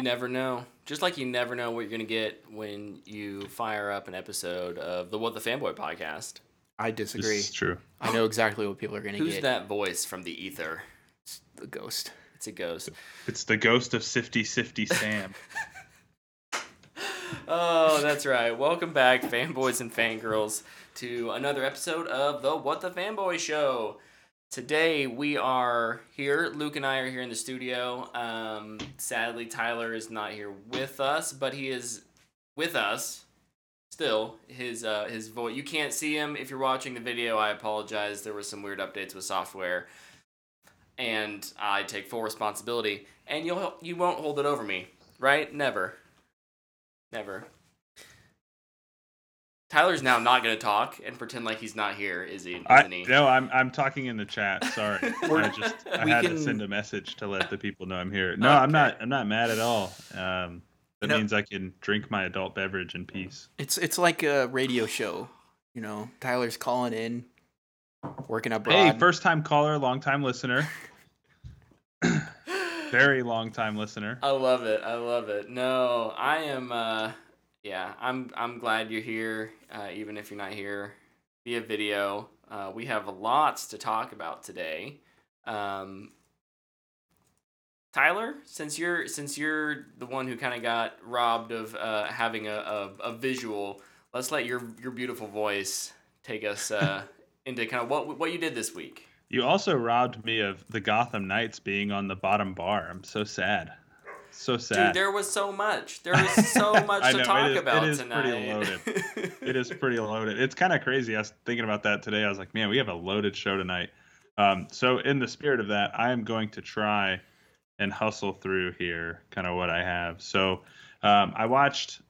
You never know. Just like you never know what you're going to get when you fire up an episode of the What the Fanboy podcast. I disagree. It's true. I know exactly what people are going to get. Who's that voice from the ether? It's the ghost. It's a ghost. It's the ghost of Sifty Sifty Sam. Oh, that's right. Welcome back, fanboys and fangirls, to another episode of the What the Fanboy Show. Today we are here. Luke and I are here in the studio. Sadly, Tyler is not here with us, but he is with us still. His voice. You can't see him if you're watching the video. I apologize. There were some weird updates with software, and I take full responsibility. And you won't hold it over me, right? Never. Tyler's now not going to talk and pretend like he's not here, is he? No, I'm talking in the chat. Sorry, I had to send a message to let the people know I'm here. No, okay. I'm not mad at all. That means I can drink my adult beverage in peace. It's like a radio show, you know. Tyler's calling in, working abroad. Hey, first time caller, long time listener. Very long time listener. I love it. No, I am. Yeah, I'm glad you're here, even if you're not here via video. We have lots to talk about today. Tyler, since you're the one who kind of got robbed of having a visual, let's let your beautiful voice take us into kind of what you did this week. You also robbed me of the Gotham Knights being on the bottom bar. I'm so sad. So sad. Dude, there was so much. There was so much to talk about tonight. It is pretty loaded. It's kind of crazy. I was thinking about that today. I was like, man, we have a loaded show tonight. So in the spirit of that, I am going to try and hustle through here kind of what I have. So I watched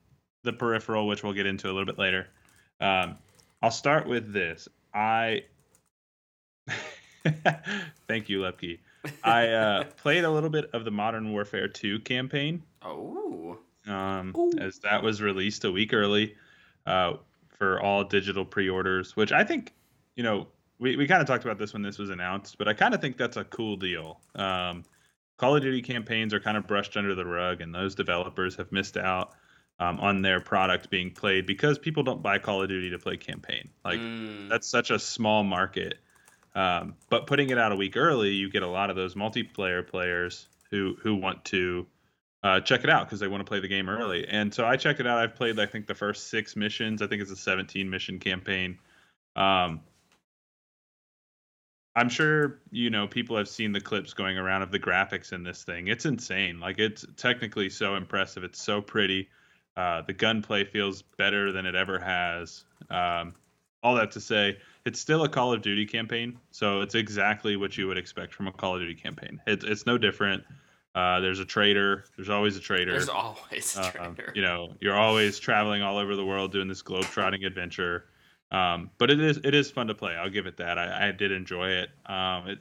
The Peripheral, which we'll get into a little bit later. I'll start with this. Thank you, Lepke. I played a little bit of the Modern Warfare 2 campaign. Oh. As that was released a week early for all digital pre-orders, which I think, you know, we kind of talked about this when this was announced, but I kind of think that's a cool deal. Call of Duty campaigns are kind of brushed under the rug, and those developers have missed out on their product being played because people don't buy Call of Duty to play campaign. That's such a small market. But putting it out a week early, you get a lot of those multiplayer players who want to check it out because they want to play the game early. And so I checked it out. I've played, I think, the first 6 missions. I think it's a 17-mission campaign. I'm sure, you know, people have seen the clips going around of the graphics in this thing. It's insane. Like, it's technically so impressive. It's so pretty. The gunplay feels better than it ever has. All that to say, it's still a Call of Duty campaign, so it's exactly what you would expect from a Call of Duty campaign. It's no different. There's a traitor. There's always a traitor. You know, you're always traveling all over the world doing this globe-trotting adventure. But it is fun to play. I'll give it that. I did enjoy it.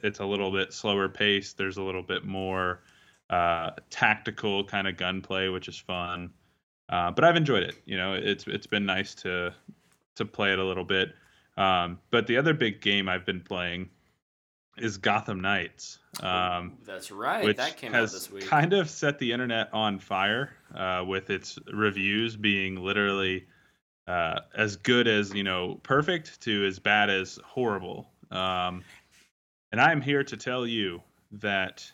It's a little bit slower paced. There's a little bit more tactical kind of gunplay, which is fun. But I've enjoyed it. You know, it's been nice to play it a little bit. But the other big game I've been playing is Gotham Knights. That's right. That came out this week. Kind of set the internet on fire with its reviews being literally as good as, you know, perfect to as bad as horrible. And I'm here to tell you that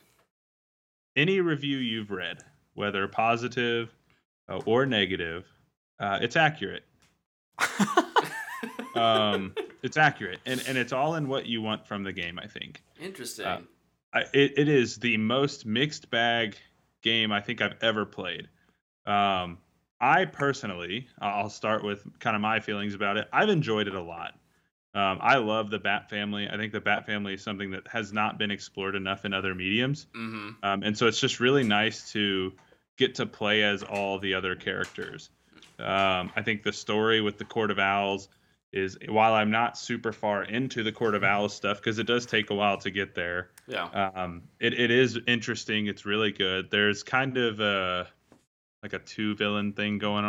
any review you've read, whether positive or negative, it's accurate. It's accurate, and it's all in what you want from the game, I think. Interesting. It is the most mixed bag game I think I've ever played. I personally, I'll start with kind of my feelings about it. I've enjoyed it a lot. I love the Bat family. I think the Bat family is something that has not been explored enough in other mediums. Mm-hmm. And so it's just really nice to get to play as all the other characters. I think the story with the Court of Owls is, while I'm not super far into the Court of Owls stuff, because it does take a while to get there. Yeah. It is interesting. It's really good. There's kind of a two villain thing going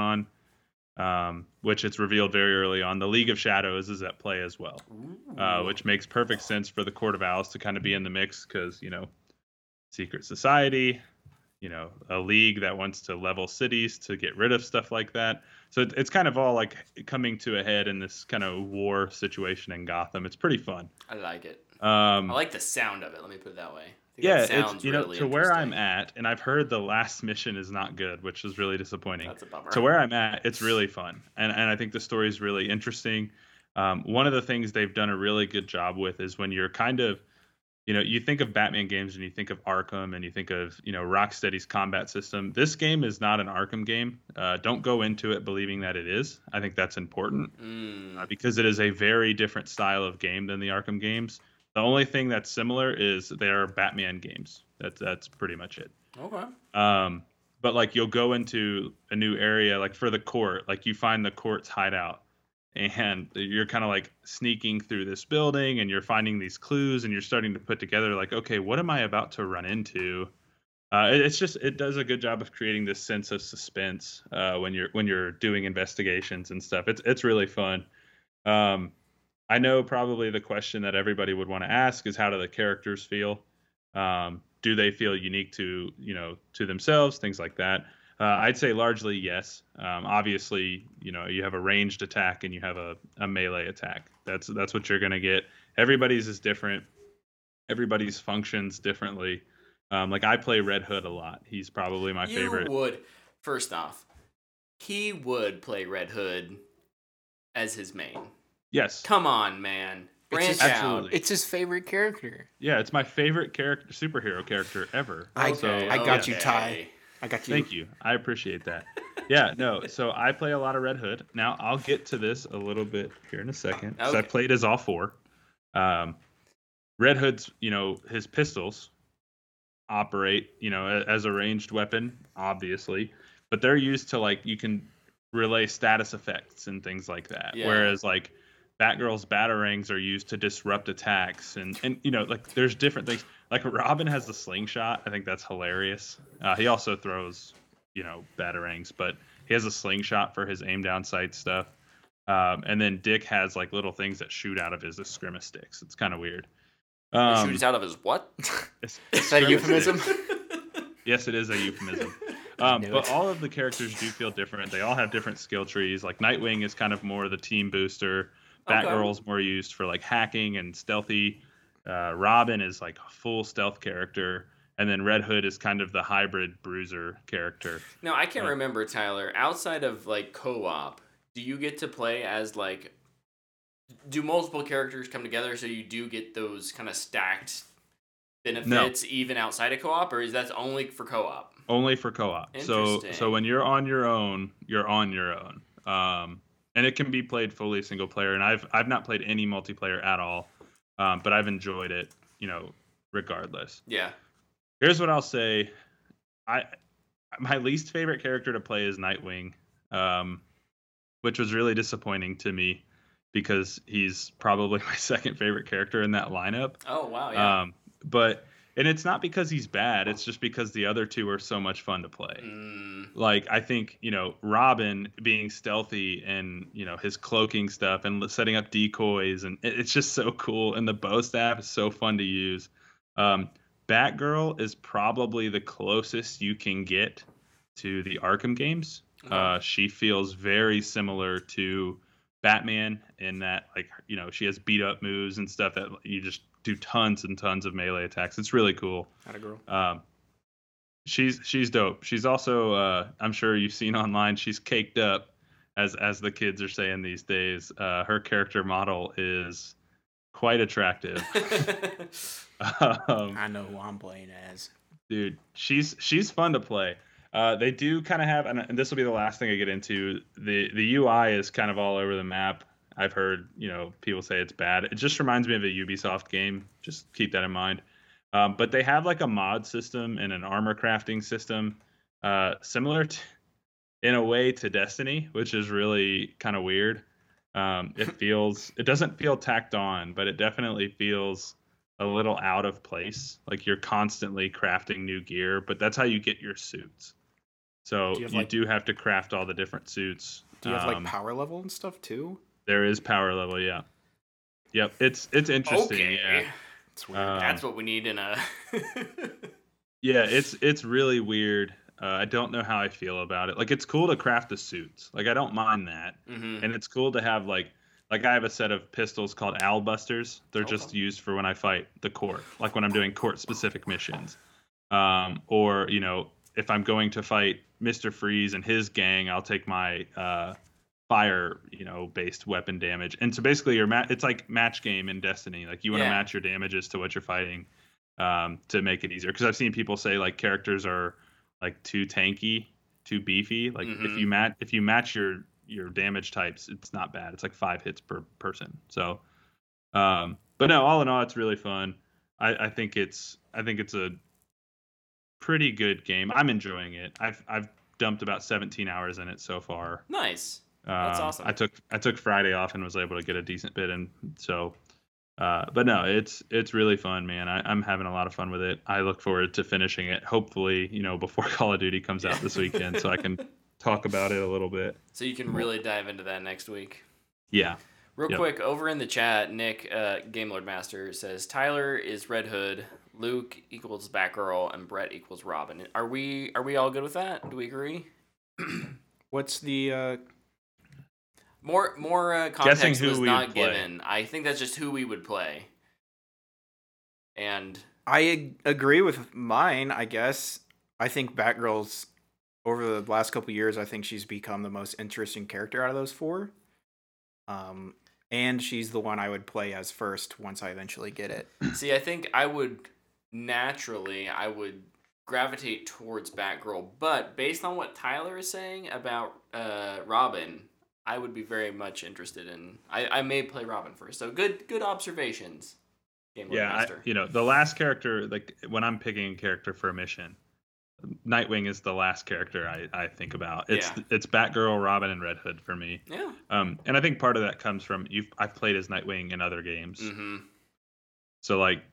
on, which it's revealed very early on. The League of Shadows is at play as well, which makes perfect sense for the Court of Owls to kind of be in the mix because, you know, secret society, you know, a league that wants to level cities to get rid of stuff like that. So it's kind of all like coming to a head in this kind of war situation in Gotham. It's pretty fun. I like it. I like the sound of it. Let me put it that way. Yeah, it's, you know, to where I'm at, and I've heard the last mission is not good, which is really disappointing. That's a bummer. To where I'm at, it's really fun, and I think the story is really interesting. One of the things they've done a really good job with is when you're kind of, you know, you think of Batman games and you think of Arkham and you think of, you know, Rocksteady's combat system. This game is not an Arkham game. Don't go into it believing that it is. I think that's important because it is a very different style of game than the Arkham games. The only thing that's similar is they're Batman games. That's pretty much it. Okay. But like you'll go into a new area, like for the court, like you find the court's hideout, and you're kind of like sneaking through this building, and you're finding these clues, and you're starting to put together like, okay, what am I about to run into? It does a good job of creating this sense of suspense when you're doing investigations and stuff. It's really fun. I know probably the question that everybody would want to ask is, how do the characters feel? Do they feel unique to, you know, to themselves? Things like that. I'd say largely yes. Obviously, you know, you have a ranged attack and you have a melee attack. That's what you're going to get. Everybody's is different. Everybody's functions differently. Like I play Red Hood a lot. He's probably my favorite. First off, he would play Red Hood as his main. Yes. Come on, man. Branch out. It's his favorite character. Yeah, it's my favorite character, superhero character ever. I got you, Ty. I got you. Thank you. I appreciate that. Yeah, no. So I play a lot of Red Hood. Now I'll get to this a little bit here in a second. Okay. So I played as all four. Red Hood's, you know, his pistols operate, you know, as a ranged weapon, obviously, but they're used to, like, you can relay status effects and things like that. Yeah. Whereas, like, Batgirl's batarangs are used to disrupt attacks, and you know, like, there's different things. Like Robin has the slingshot. I think that's hilarious. He also throws, you know, batarangs, but he has a slingshot for his aim down sight stuff. And then Dick has like little things that shoot out of his eskrima sticks. It's kind of weird. Shoots out of his what? Is that a euphemism? Yes, it is a euphemism. But all of the characters do feel different. They all have different skill trees. Like Nightwing is kind of more the team booster. Batgirl's more used for like hacking and stealthy. Robin is like a full stealth character, and then Red Hood is kind of the hybrid bruiser character. Now I can't remember, Tyler. Outside of like co-op, do you get to play as like? Do multiple characters come together so you do get those kind of stacked benefits even outside of co-op, or is that only for co-op? Only for co-op. So when you're on your own, you're on your own. And it can be played fully single player, and I've not played any multiplayer at all, but I've enjoyed it, you know, regardless. Yeah. Here's what I'll say: my least favorite character to play is Nightwing, which was really disappointing to me because he's probably my second favorite character in that lineup. Oh wow! Yeah. And it's not because he's bad, it's just because the other two are so much fun to play. Like, I think, you know, Robin being stealthy and, you know, his cloaking stuff and setting up decoys, and it's just so cool. And the bow staff is so fun to use. Batgirl is probably the closest you can get to the Arkham games. Mm-hmm. She feels very similar to Batman in that, like, you know, she has beat up moves and stuff that you just do tons and tons of melee attacks. It's really cool. Not a girl. She's dope. She's also, I'm sure you've seen online, she's caked up, as the kids are saying these days. Her character model is quite attractive. I know who I'm playing as. Dude, she's fun to play. They do kind of have, and this will be the last thing I get into, the UI is kind of all over the map. I've heard, you know, people say it's bad. It just reminds me of a Ubisoft game. Just keep that in mind. But they have like a mod system and an armor crafting system, similar in a way to Destiny, which is really kind of weird. It doesn't feel tacked on, but it definitely feels a little out of place. Like you're constantly crafting new gear, but that's how you get your suits. So you do have to craft all the different suits. Do you have like power level and stuff too? There is power level, yeah. Yep, it's interesting. Okay. Yeah. It's weird. That's what we need in a Yeah, it's really weird. I don't know how I feel about it. Like, it's cool to craft the suits. Like, I don't mind that. Mm-hmm. And it's cool to have, like I have a set of pistols called Owl Busters. They're just used for when I fight the court, like when I'm doing court-specific missions. Or, you know, if I'm going to fight Mr. Freeze and his gang, I'll take my fire, you know, based weapon damage. And so basically, it's like match game in Destiny. Like, you want to match your damages to what you're fighting to make it easier. Because I've seen people say, like, characters are, like, too tanky, too beefy. Like, if you match your damage types, it's not bad. It's like 5 hits per person. So, but no, all in all, it's really fun. I think it's a pretty good game. I'm enjoying it. I've dumped about 17 hours in it so far. Nice. That's awesome. I took Friday off and was able to get a decent bit in. So, but no, it's really fun, man. I'm having a lot of fun with it. I look forward to finishing it. Hopefully, you know, before Call of Duty comes out this weekend, so I can talk about it a little bit. So you can really dive into that next week. Yeah. Real quick, over in the chat, Nick, Gamelord Master, says Tyler is Red Hood, Luke equals Batgirl, and Brett equals Robin. Are we all good with that? Do we agree? What's the more context was not given. I think that's just who we would play. And I agree with mine, I guess. I think Batgirl's, over the last couple of years, I think she's become the most interesting character out of those four. And she's the one I would play as first once I eventually get it. See, I think I would gravitate towards Batgirl, but based on what Tyler is saying about Robin, I would be very much interested in. I may play Robin first. So good observations, Game Lord Master. You know, the last character, like when I'm picking a character for a mission, Nightwing is the last character I think about. It's Batgirl, Robin, and Red Hood for me. Yeah. And I think part of that comes from I've played as Nightwing in other games. Mm-hmm. So like,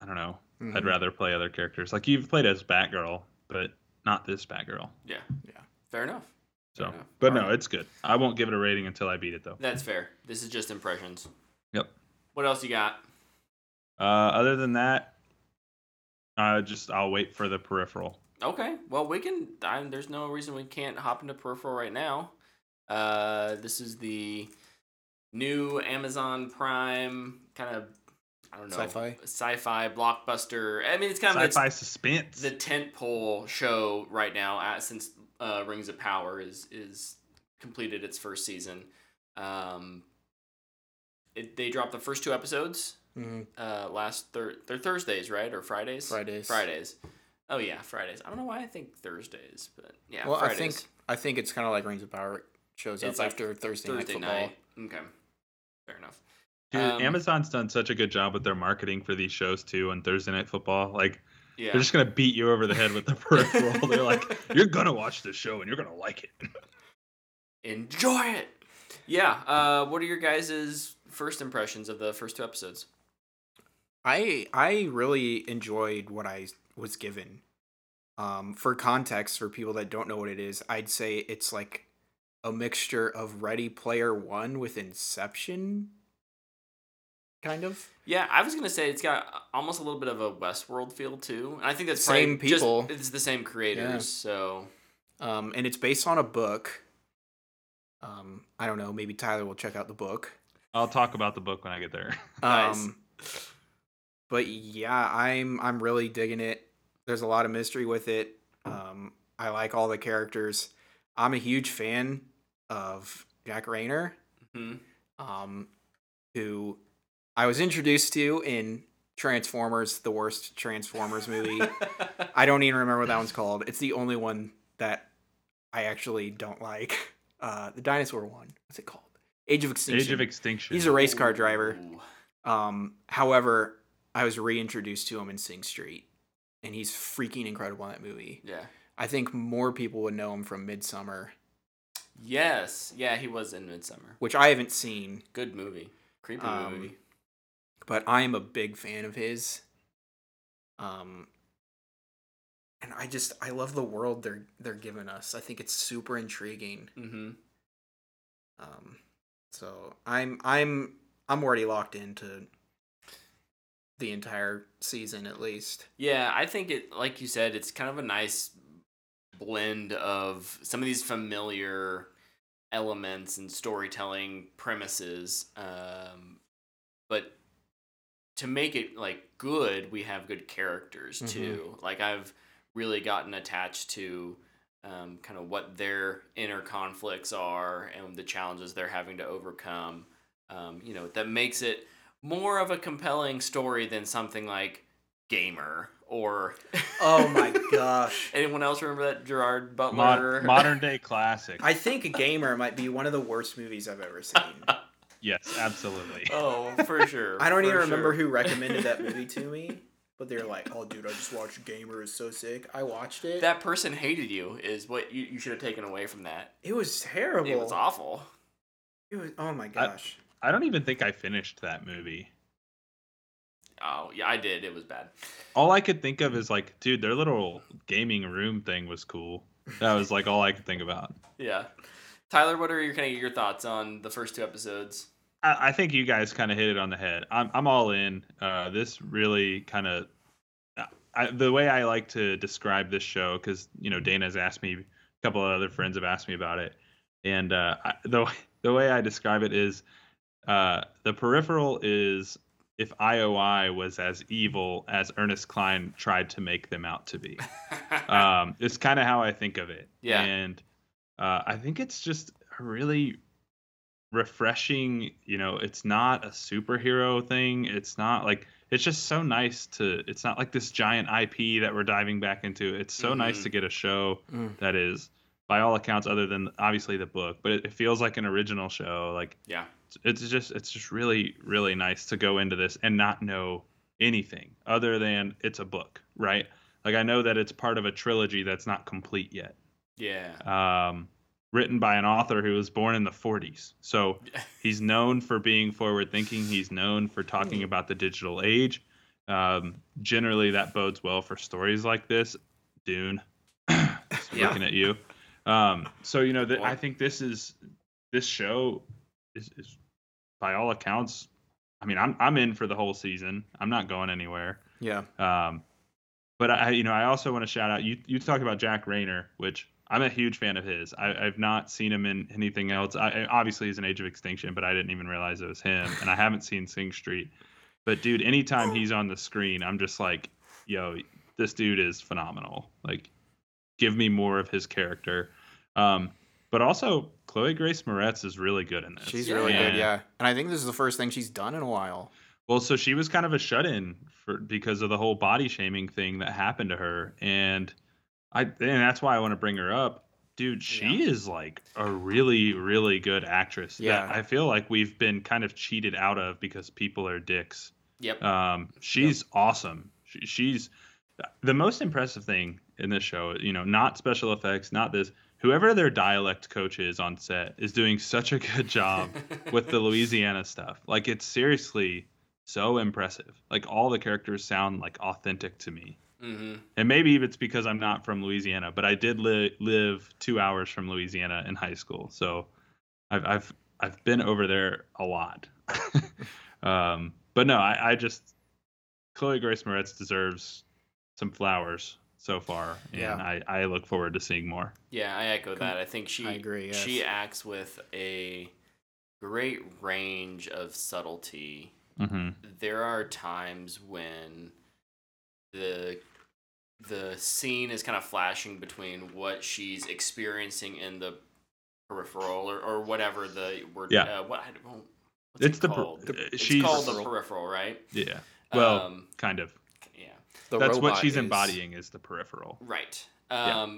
I don't know. Mm-hmm. I'd rather play other characters. Like you've played as Batgirl, but not this Batgirl. Yeah. Yeah. Fair enough. But it's good. I won't give it a rating until I beat it though. That's fair. This is just impressions. Yep. What else you got? Other than that. I'll wait for the Peripheral. Okay. Well, we can. There's no reason we can't hop into Peripheral right now. This is the new Amazon Prime kind of, I don't know, sci-fi blockbuster. I mean, it's kind of sci-fi suspense. The tentpole show right now, since Rings of Power is completed its first season. They dropped the first 2 episodes. Mm-hmm. They're Thursdays, right? Or Fridays? Fridays. Oh yeah, Fridays. I don't know why I think Thursdays, but yeah. Well, Fridays. I think it's kind of like Rings of Power. It shows up after like Thursday night football. Okay, fair enough. Dude, Amazon's done such a good job with their marketing for these shows too. On Thursday night football, like they're just gonna beat you over the head with the Peripheral. They're like, you're gonna watch this show and you're gonna like it. Enjoy it. Yeah. What are your guys' first impressions of the first 2 episodes? I really enjoyed what I was given. For context, for people that don't know what it is, I'd say it's like a mixture of Ready Player One with Inception, kind of. Yeah, I was going to say it's got almost a little bit of a Westworld feel, too. And I think that's same people. It's the same creators, so... and it's based on a book. I don't know, maybe Tyler will check out the book. I'll talk about the book when I get there. Nice. But yeah, I'm really digging it. There's a lot of mystery with it. I like all the characters. I'm a huge fan of Jack Reynor, who I was introduced to in Transformers, the worst Transformers movie. I don't even remember what that one's called. It's the only one that I actually don't like. The dinosaur one. What's it called? Age of Extinction. He's a race car driver. However, I was reintroduced to him in Sing Street, and he's freaking incredible in that movie. Yeah. I think more people would know him from Midsommar. Yes. Yeah, he was in Midsommar. Which I haven't seen. Good movie. Creepy movie. But I am a big fan of his. And I love the world they're giving us. I think it's super intriguing. Mm-hmm. So I'm already locked into the entire season at least. Yeah, I think it, like you said, it's kind of a nice blend of some of these familiar elements and storytelling premises, but to make it like good, we have good characters too. Mm-hmm. Like I've really gotten attached to kind of what their inner conflicts are and the challenges they're having to overcome. You know, that makes it more of a compelling story than something like Gamer or oh my gosh. Anyone else remember that Gerard Butler modern day classic? I think Gamer might be one of the worst movies I've ever seen. Yes, absolutely. Oh, for sure. I don't even remember who recommended that movie to me, but they're like, "Oh, dude, I just watched Gamer. It's so sick." I watched it. That person hated you is what you should have taken away from that. It was terrible. It was awful. It was. Oh my gosh. I don't even think I finished that movie. Oh yeah, I did. It was bad. All I could think of is like, dude, their little gaming room thing was cool. That was like all I could think about. Yeah. Tyler, what are your kind of your thoughts on the first two episodes? I think you guys kind of hit it on the head. I'm all in. This really kind of the way I like to describe this show, because you know Dana's asked me, a couple of other friends have asked me about it, and the way I describe it is The Peripheral is if IOI was as evil as Ernest Cline tried to make them out to be. It's kind of how I think of it. Yeah. And I think it's just a really refreshing, you know, it's not a superhero thing. It's not like, it's just so nice to, it's not like this giant IP that we're diving back into. It's so nice to get a show that is, by all accounts, other than obviously the book, but it feels like an original show. Like, yeah, it's just really, really nice to go into this and not know anything other than it's a book, right? Like I know that it's part of a trilogy that's not complete yet. Yeah. Written by an author who was born in the 40s. So he's known for being forward thinking. He's known for talking about the digital age. Generally, that bodes well for stories like this. Dune, looking at you. So, you know, I think this show is by all accounts. I mean, I'm in for the whole season. I'm not going anywhere. Yeah. But I also want to shout out, you talk about Jack Reynor, which I'm a huge fan of his. I've not seen him in anything else. Obviously, he's in Age of Extinction, but I didn't even realize it was him. And I haven't seen Sing Street. But, dude, anytime he's on the screen, I'm just like, yo, this dude is phenomenal. Like, give me more of his character. But also, Chloe Grace Moretz is really good in this. She's really good, yeah. And I think this is the first thing she's done in a while. Well, so she was kind of a shut-in because of the whole body shaming thing that happened to her, and that's why I want to bring her up, dude. She is like a really, really good actress. Yeah, that I feel like we've been kind of cheated out of because people are dicks. Yep. She's awesome. She's the most impressive thing in this show. You know, not special effects, not this. Whoever their dialect coach is on set is doing such a good job with the Louisiana stuff. Like, it's seriously so impressive. Like, all the characters sound like authentic to me. Mm-hmm. And maybe it's because I'm not from Louisiana, but I did live 2 hours from Louisiana in high school, so I've been over there a lot. But no, I just Chloe Grace Moretz deserves some flowers so far, and I look forward to seeing more. Yeah, I echo that. I think I agree, yes. She acts with a great range of subtlety. Mm-hmm. There are times when the scene is kind of flashing between what she's experiencing in the peripheral or whatever the word. Yeah. It's called the peripheral, right? Yeah. Well, kind of. That's what she's embodying is the peripheral. Right. But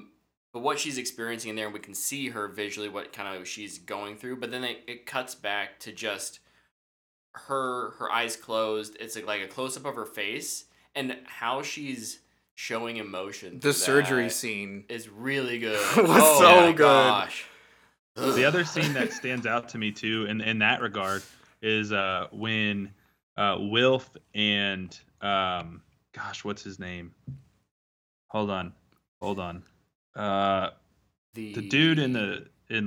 what she's experiencing in there, we can see her visually, what kind of she's going through. But then it cuts back to just her eyes closed. It's like a close-up of her face and how she's showing emotion. The surgery scene is really good. It was so good. Gosh. The other scene that stands out to me, too, in that regard, is when Wilf and... gosh, what's his name? Hold on. The dude in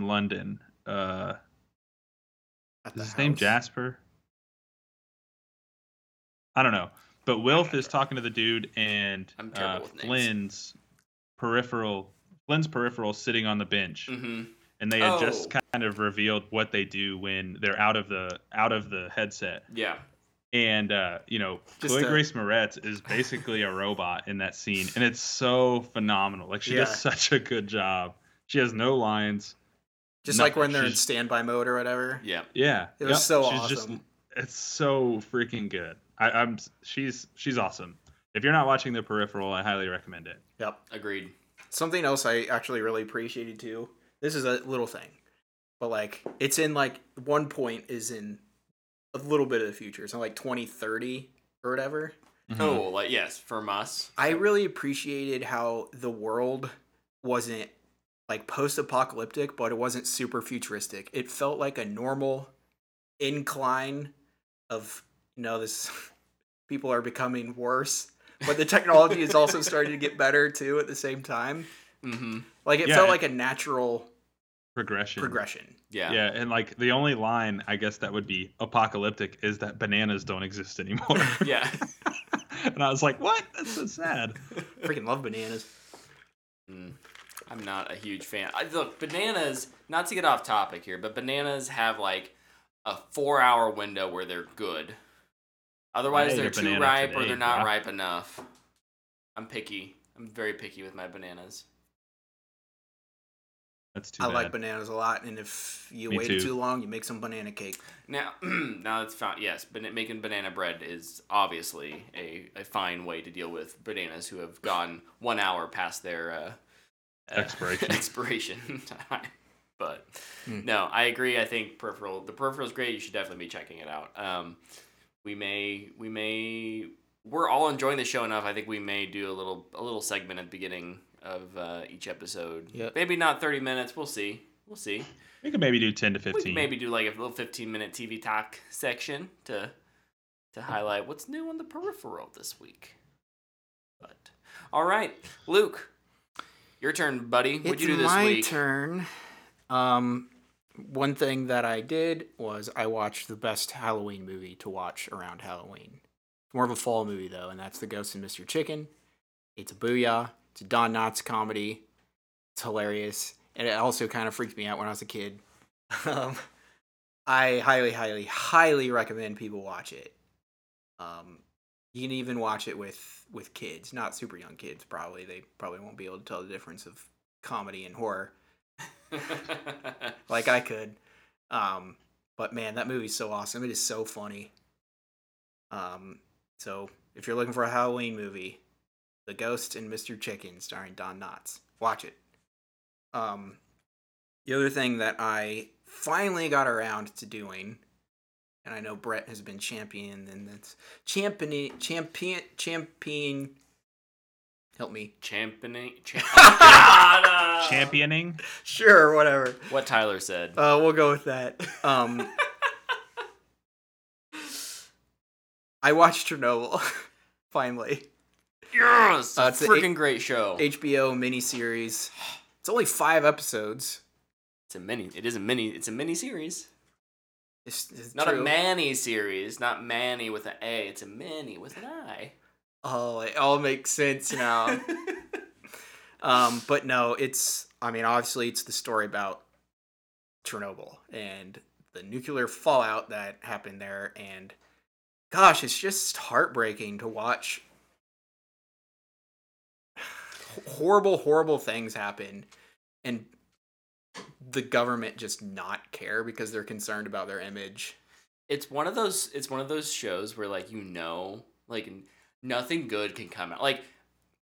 London. Is his name Jasper? I don't know. But Wilf is talking to the dude, and Flynn's peripheral sitting on the bench, mm-hmm. and they had just kind of revealed what they do when they're out of the headset. Yeah. And you know, Chloe Grace Moretz is basically a robot in that scene, and it's so phenomenal. Like she does such a good job. She has no lines. Just nothing. Like when they're in standby mode or whatever. Yeah. Yeah. It was so awesome. It's so freaking good. She's awesome. If you're not watching The Peripheral, I highly recommend it. Yep, agreed. Something else I actually really appreciated too. This is a little thing, but like it's in like one point is in a little bit of the future. It's not like 2030 or whatever. Mm-hmm. Oh, like yes, from us. I really appreciated how the world wasn't like post-apocalyptic, but it wasn't super futuristic. It felt like a normal incline of, you know, this people are becoming worse, but the technology is also starting to get better too at the same time. Mm-hmm. Like it felt like a natural progression. Yeah. Yeah. And like the only line, I guess, that would be apocalyptic is that bananas don't exist anymore. Yeah. And I was like, what? That's so sad. Freaking love bananas. Mm. I'm not a huge fan. Look, bananas, not to get off topic here, but bananas have like a 4-hour window where they're good. Otherwise, they're too ripe or they're not ripe enough. I'm picky. I'm very picky with my bananas. That's too bad. I like bananas a lot, and if you waited too long, you make some banana cake. Now that's fine. Yes, but making banana bread is obviously a fine way to deal with bananas who have gone 1 hour past their expiration time. But no, I agree. I think the peripheral is great. You should definitely be checking it out. We're all enjoying the show enough. I think we may do a little segment at the beginning of each episode. Yep. Maybe not 30 minutes. We'll see. We could maybe do 10 to 15. We could maybe do like a little 15-minute TV talk section to highlight what's new on The Peripheral this week. But all right, Luke, your turn, buddy. What'd you do this week? It's my turn. One thing that I did was I watched the best Halloween movie to watch around Halloween. It's more of a fall movie, though, and that's The Ghost and Mr. Chicken. It's a booyah. It's a Don Knotts comedy. It's hilarious. And it also kind of freaked me out when I was a kid. I highly, highly, highly recommend people watch it. You can even watch it with kids. Not super young kids, probably. They probably won't be able to tell the difference of comedy and horror. Like I could. But man, that movie's so awesome. It is so funny. So if you're looking for a Halloween movie, The Ghost and Mr. Chicken starring Don Knotts, watch it. The other thing that I finally got around to doing, and I know Brett has been championing. Help me. Championing? Sure, whatever. What Tyler said. We'll go with that. I watched Chernobyl, finally. Yes! It's a freaking great show. HBO miniseries. It's only 5 episodes. It's a mini series. It's not true. A mani-series. Not Manny with an A. It's a mini with an I. Oh, it all makes sense now. But no, obviously it's the story about Chernobyl and the nuclear fallout that happened there. And gosh, it's just heartbreaking to watch horrible, horrible things happen and the government just not care because they're concerned about their image. It's one of those shows where like, you know, like nothing good can come out. Like,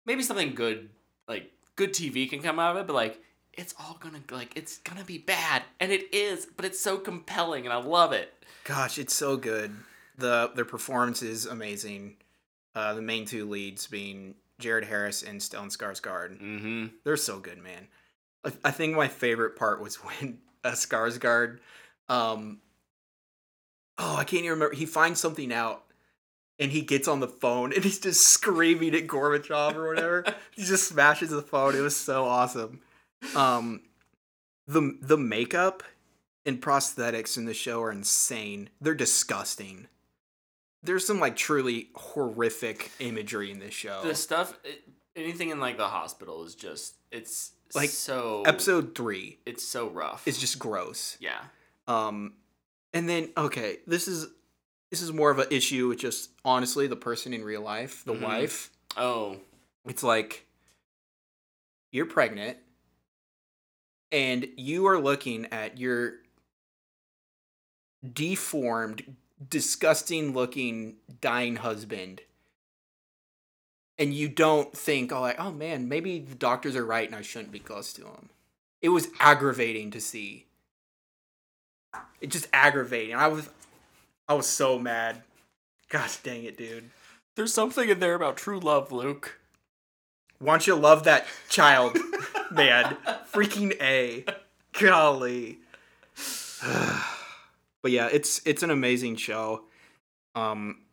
maybe something good, like, good TV can come out of it, but, like, it's all gonna, like, it's gonna be bad. And it is, but it's so compelling, and I love it. Gosh, it's so good. Their performance is amazing. The main 2 leads being Jared Harris and Stellan Skarsgård. Mm-hmm. They're so good, man. I think my favorite part was when Skarsgård, I can't even remember, he finds something out. And he gets on the phone, and he's just screaming at Gorbachev or whatever. He just smashes the phone. It was so awesome. The makeup and prosthetics in the show are insane. They're disgusting. There's some, like, truly horrific imagery in this show. The stuff, anything in, like, the hospital is just, it's like, so... Episode 3. It's so rough. It's just gross. Yeah. And then, okay, this is more of an issue with just, honestly, the person in real life, the wife. Oh. It's like, you're pregnant, and you are looking at your deformed, disgusting looking dying husband, and you don't think, oh, like, oh man, maybe the doctors are right and I shouldn't be close to him. It was aggravating to see. It just aggravating. I was so mad. Gosh dang it, dude. There's something in there about true love, Luke. Why don't you love that child, man? Freaking A. Golly. But yeah, it's an amazing show. I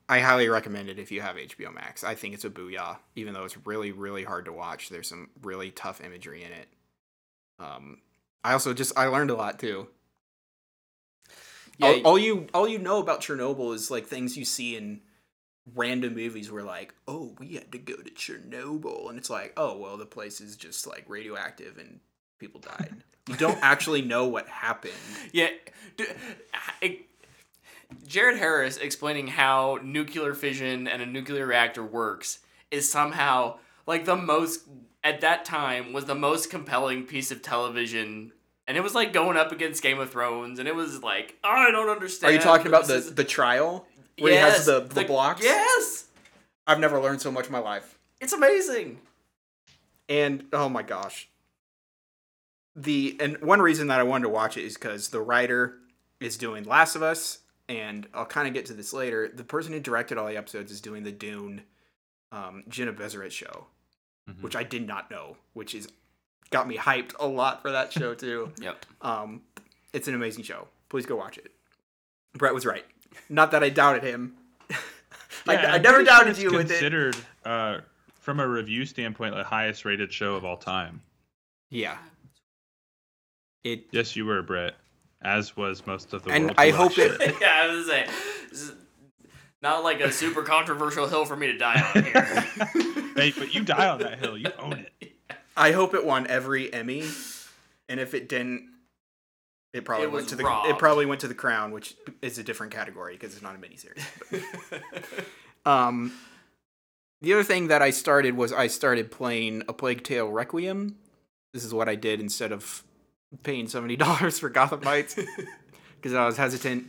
highly recommend it if you have HBO Max. I think it's a booyah, even though it's really, really hard to watch. There's some really tough imagery in it. I learned a lot too. Yeah, all you know about Chernobyl is like things you see in random movies where like, oh, we had to go to Chernobyl, and it's like, oh well, the place is just like radioactive and people died. You don't actually know what happened. Yeah. Jared Harris explaining how nuclear fission and a nuclear reactor works is somehow, like, the most, at that time, was the most compelling piece of television. And it was, like, going up against Game of Thrones, and it was like, oh, I don't understand. Are you talking about the trial? Where yes, he has the blocks? Yes! I've never learned so much in my life. It's amazing! And, oh my gosh. And one reason that I wanted to watch it is because the writer is doing Last of Us, and I'll kind of get to this later. The person who directed all the episodes is doing the Dune, Jenna Bezerit show, which I did not know, which is got me hyped a lot for that show too. Yep. It's an amazing show. Please go watch it. Brett was right. Not that I doubted him. Yeah, I never doubted you with it. It's considered, from a review standpoint, the highest rated show of all time. Yeah. Yes, you were, Brett, as was most of the world. And I hope it... Yeah, I was going to say, this is not like a super controversial hill for me to die on here. Hey, but you die on that hill. You own it. I hope it won every Emmy, and if it didn't, it probably went to The Crown, which is a different category because it's not a miniseries. The other thing that I started was I started playing A Plague Tale Requiem. This is what I did instead of paying $70 for Gotham Knights because I was hesitant.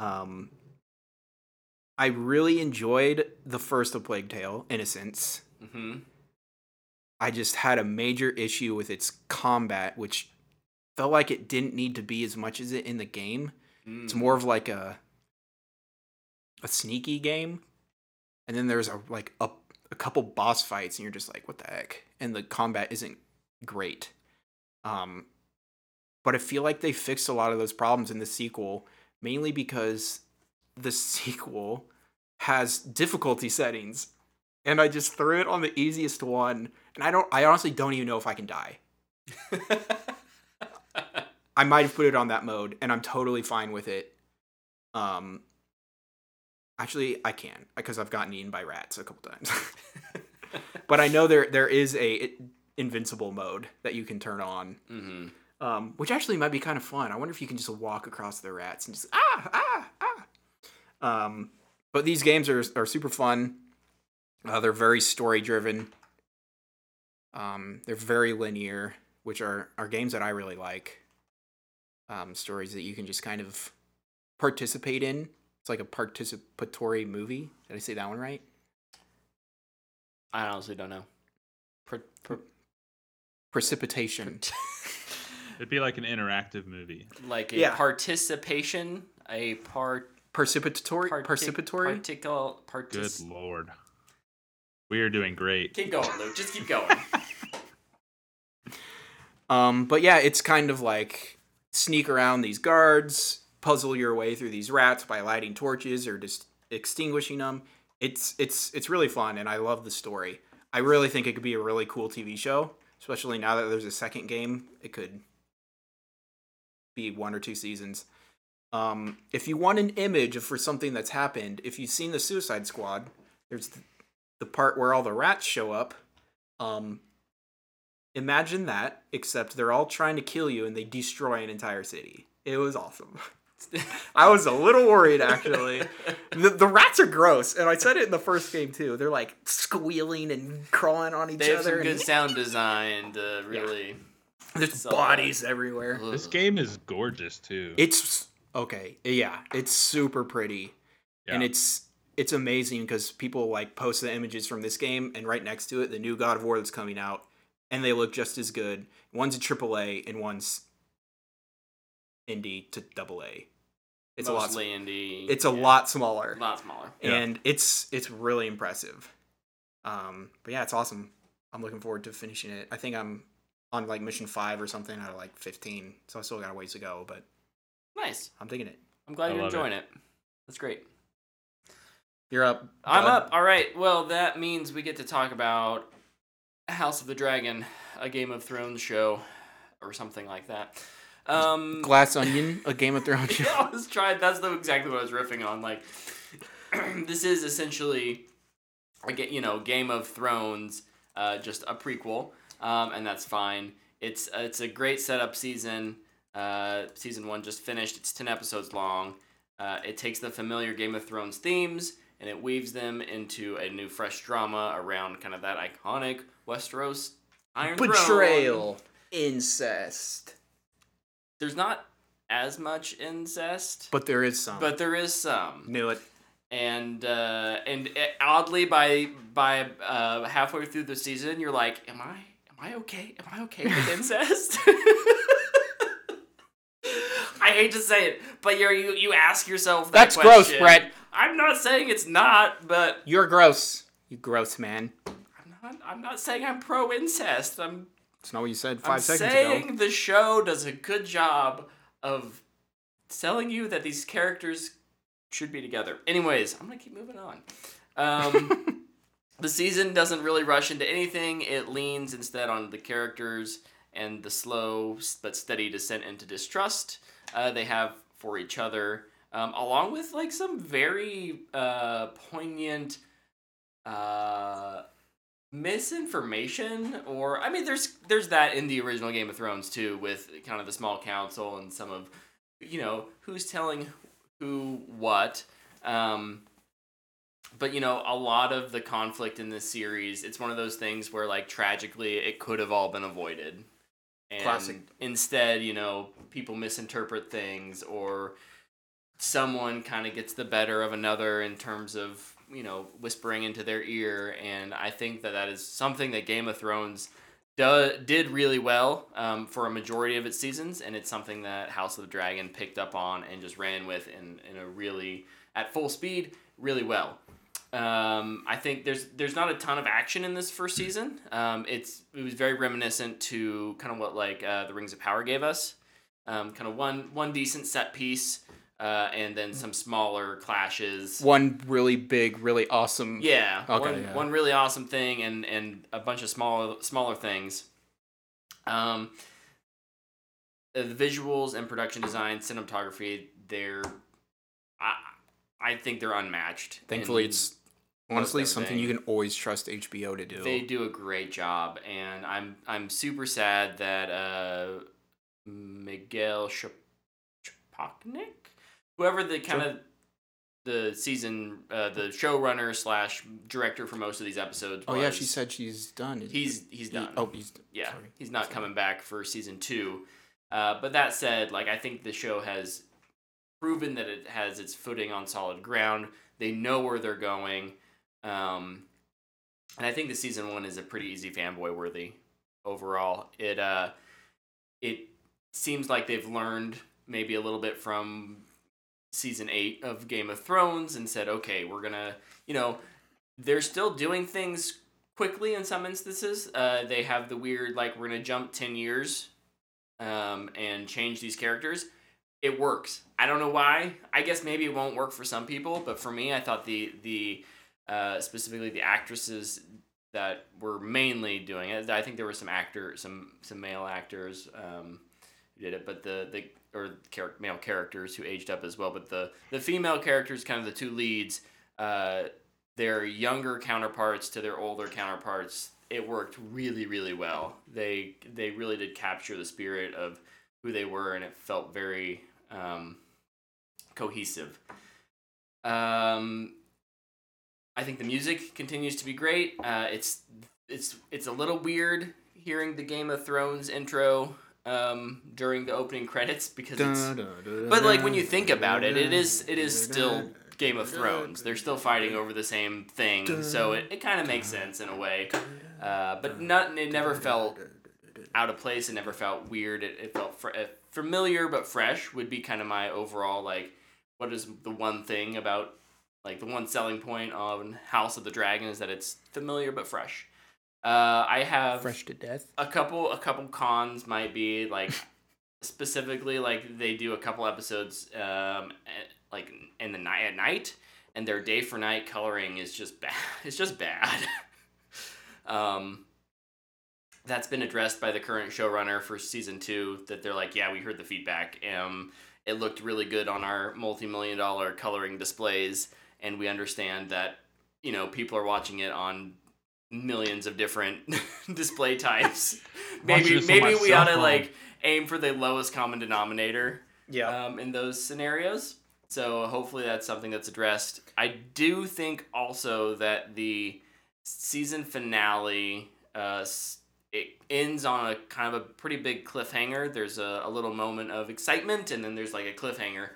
I really enjoyed the first of Plague Tale, Innocence. I just had a major issue with its combat, which felt like it didn't need to be as much as it in the game. It's more of like a sneaky game, and then there's a couple boss fights, and you're just like, what the heck? And the combat isn't great. But I feel like they fixed a lot of those problems in the sequel, mainly because the sequel has difficulty settings, and I just threw it on the easiest one, and I honestly don't even know if I can die. I might have put it on that mode, and I'm totally fine with it. Actually, I can, because I've gotten eaten by rats a couple times. But I know there is invincible mode that you can turn on, which actually might be kind of fun. I wonder if you can just walk across the rats and just but these games are super fun. They're very story driven. They're very linear, which are games that I really like. Stories that you can just kind of participate in. It's like a participatory movie. Did I say that one right? I honestly don't know. Precipitation. It'd be like an interactive movie. Like a participation, a part... Precipitatory? Participatory? Good lord. We are doing great. Keep going, Luke. Just keep going. But yeah, it's kind of like sneak around these guards, puzzle your way through these rats by lighting torches or just extinguishing them. It's really fun, and I love the story. I really think it could be a really cool TV show, especially now that there's a second game. It could be one or two seasons. If you want an image for something that's happened, if you've seen the Suicide Squad, there's the part where all the rats show up. Imagine that, except they're all trying to kill you and they destroy an entire city. It was awesome. I was a little worried, actually. The rats are gross, and I said it in the first game too. They're like squealing and crawling on each other. They have some good sound design to really. Yeah. There's bodies everywhere. This game is gorgeous too. It's okay, yeah. It's super pretty, yeah. And it's amazing because people like post the images from this game, and right next to it, the new God of War that's coming out, and they look just as good. One's a AAA, and one's indie to AA. It's mostly a lot indie. It's a lot smaller. A lot smaller. And it's really impressive. But yeah, it's awesome. I'm looking forward to finishing it. I think I'm on like mission 5 or something out of like 15, so I still got a ways to go, but nice. I'm digging it. I'm glad you're enjoying it. That's great. You're up. I'm up. All right. Well, that means we get to talk about House of the Dragon, a Game of Thrones show or something like that. Glass Onion, a Game of Thrones show. I was trying. That's exactly what I was riffing on. Like, this is essentially, Game of Thrones, just a prequel, and that's fine. It's a great setup season. Season 1 just finished. It's 10 episodes long. It takes the familiar Game of Thrones themes and it weaves them into a new, fresh drama around kind of that iconic Westeros Iron Throne. Betrayal, incest. There's not as much incest. But there is some. Knew it. And oddly, by halfway through the season, you're like, am I okay? Am I okay with incest? I hate to say it, but you ask yourself that question. That's gross, Brett. I'm not saying it's not, but... You're gross. You gross man. I'm not saying I'm pro-incest. It's not what you said 5 seconds ago. I'm saying the show does a good job of telling you that these characters should be together. Anyways, I'm going to keep moving on. The season doesn't really rush into anything. It leans instead on the characters and the slow but steady descent into distrust they have for each other, along with like some very poignant... misinformation, or I mean there's that in the original Game of Thrones too, with kind of the small council and some of who's telling who what, but a lot of the conflict in this series, it's one of those things where like tragically it could have all been avoided, and classic. Instead people misinterpret things, or someone kind of gets the better of another in terms of whispering into their ear, and I think that is something that Game of Thrones did really well for a majority of its seasons, and it's something that House of the Dragon picked up on and just ran with in a really, at full speed, really well. I think there's not a ton of action in this first season. It was very reminiscent to kind of what like the Rings of Power gave us, kind of one decent set piece. And then some smaller clashes. One really big, really awesome. Yeah, okay, one really awesome thing, and a bunch of smaller things. The visuals and production design, cinematography, I think they're unmatched. Thankfully, it's honestly something you can always trust HBO to do. They do a great job, and I'm super sad that Miguel Chapoknik, whoever the kind of the season, the showrunner / director for most of these episodes was. Oh yeah, she said she's done. He's done. He's not coming back for season 2. But that said, like I think the show has proven that it has its footing on solid ground. They know where they're going, and I think the season 1 is a pretty easy fanboy worthy overall. It seems like they've learned maybe a little bit from season 8 of Game of Thrones and said, okay, we're gonna, they're still doing things quickly in some instances. They have the weird, like, we're gonna jump 10 years and change these characters. It works. I don't know why. I guess maybe it won't work for some people, but for me, I thought the specifically the actresses that were mainly doing it, I think there were some male actors did it, but male characters who aged up as well, but the female characters, kind of the two leads, their younger counterparts to their older counterparts, it worked really, really well. They really did capture the spirit of who they were, and it felt very cohesive. I think the music continues to be great. It's a little weird hearing the Game of Thrones intro during the opening credits, because but like when you think about it, it is still Game of Thrones. They're still fighting over the same thing, so it kind of makes sense in a way. But it never felt out of place. It never felt weird. It felt familiar but fresh. Would be kind of my overall, like, what is the one thing about, like, the one selling point on House of the Dragon is that it's familiar but fresh. I have fresh to death. A couple cons might be, like, specifically, like, they do a couple episodes like in the night, at night, and their day for night coloring is just bad. It's just bad. That's been addressed by the current showrunner for season 2, that they're like, yeah, we heard the feedback. It looked really good on our multi-million-dollar coloring displays, and we understand that, you know, people are watching it on millions of different display types. Maybe we ought to, like, aim for the lowest common denominator. Yeah. In those scenarios. So hopefully that's something that's addressed. I do think also that the season finale, it ends on a kind of a pretty big cliffhanger. There's a little moment of excitement, and then there's like a cliffhanger,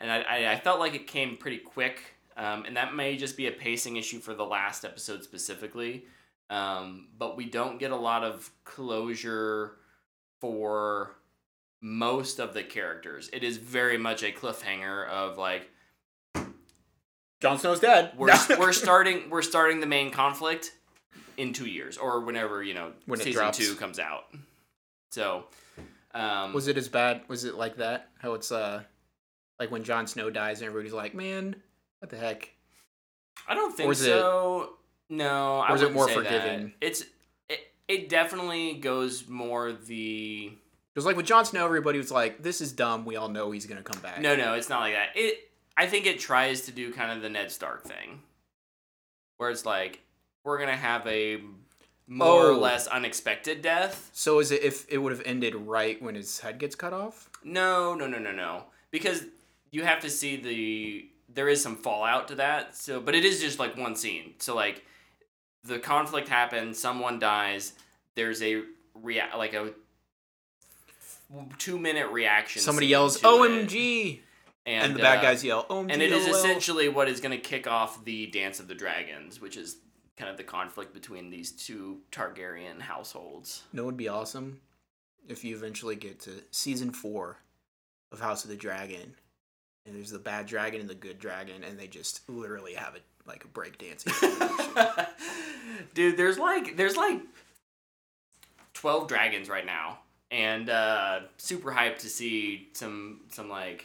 and I felt like it came pretty quick. And that may just be a pacing issue for the last episode specifically. But we don't get a lot of closure for most of the characters. It is very much a cliffhanger of, like, Jon Snow's dead. We're starting the main conflict in 2 years, or whenever, you know, when season 2 comes out. So, was it as bad? Was it like that? How it's like when Jon Snow dies and everybody's like, man, what the heck? I don't think so. No, I wouldn't say that. Or is it more forgiving? It definitely goes more the... Because, like, with Jon Snow, everybody was like, this is dumb, we all know he's going to come back. No, it's not like that. I think it tries to do kind of the Ned Stark thing, where it's like, we're going to have a more or less unexpected death. So is it if it would have ended right when his head gets cut off? No. Because you have to see the... There is some fallout to that, so, but it is just like one scene. So, like, the conflict happens, someone dies, there's a 2-minute reaction. Somebody yells, OMG! And the bad guys yell, OMG! And it is essentially what is going to kick off the Dance of the Dragons, which is kind of the conflict between these two Targaryen households. You know what would be awesome? If you eventually get to season 4 of House of the Dragon, and there's the bad dragon and the good dragon, and they just literally have a breakdancing. Dude, there's 12 dragons right now, and super hyped to see some like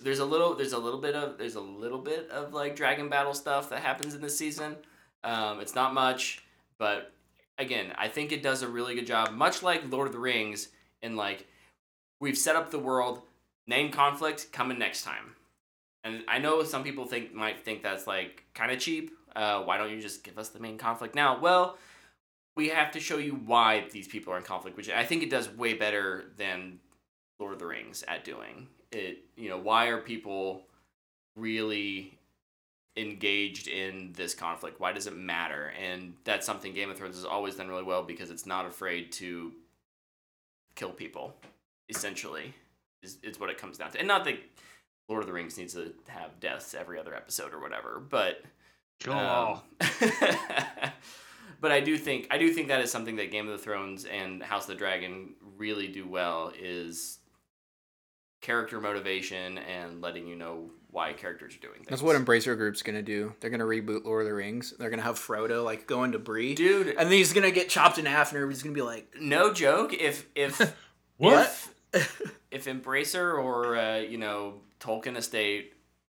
there's a little bit of like dragon battle stuff that happens in this season. It's not much, but again, I think it does a really good job, much like Lord of the Rings, in like, we've set up the world. Name conflict coming next time, and I know some people might think that's like kind of cheap. Why don't you just give us the main conflict now? Well, we have to show you why these people are in conflict, which I think it does way better than Lord of the Rings at doing it. You know, why are people really engaged in this conflict? Why does it matter? And that's something Game of Thrones has always done really well, because it's not afraid to kill people, essentially. Is what it comes down to. And not that Lord of the Rings needs to have deaths every other episode or whatever, but but I do think that is something that Game of Thrones and House of the Dragon really do well, is character motivation and letting you know why characters are doing things. That's what Embracer Group's gonna do. They're gonna reboot Lord of the Rings. They're gonna have Frodo like go into Bree, dude, and then he's gonna get chopped in half, and everybody's gonna be like, no joke. If what if Embracer or Tolkien Estate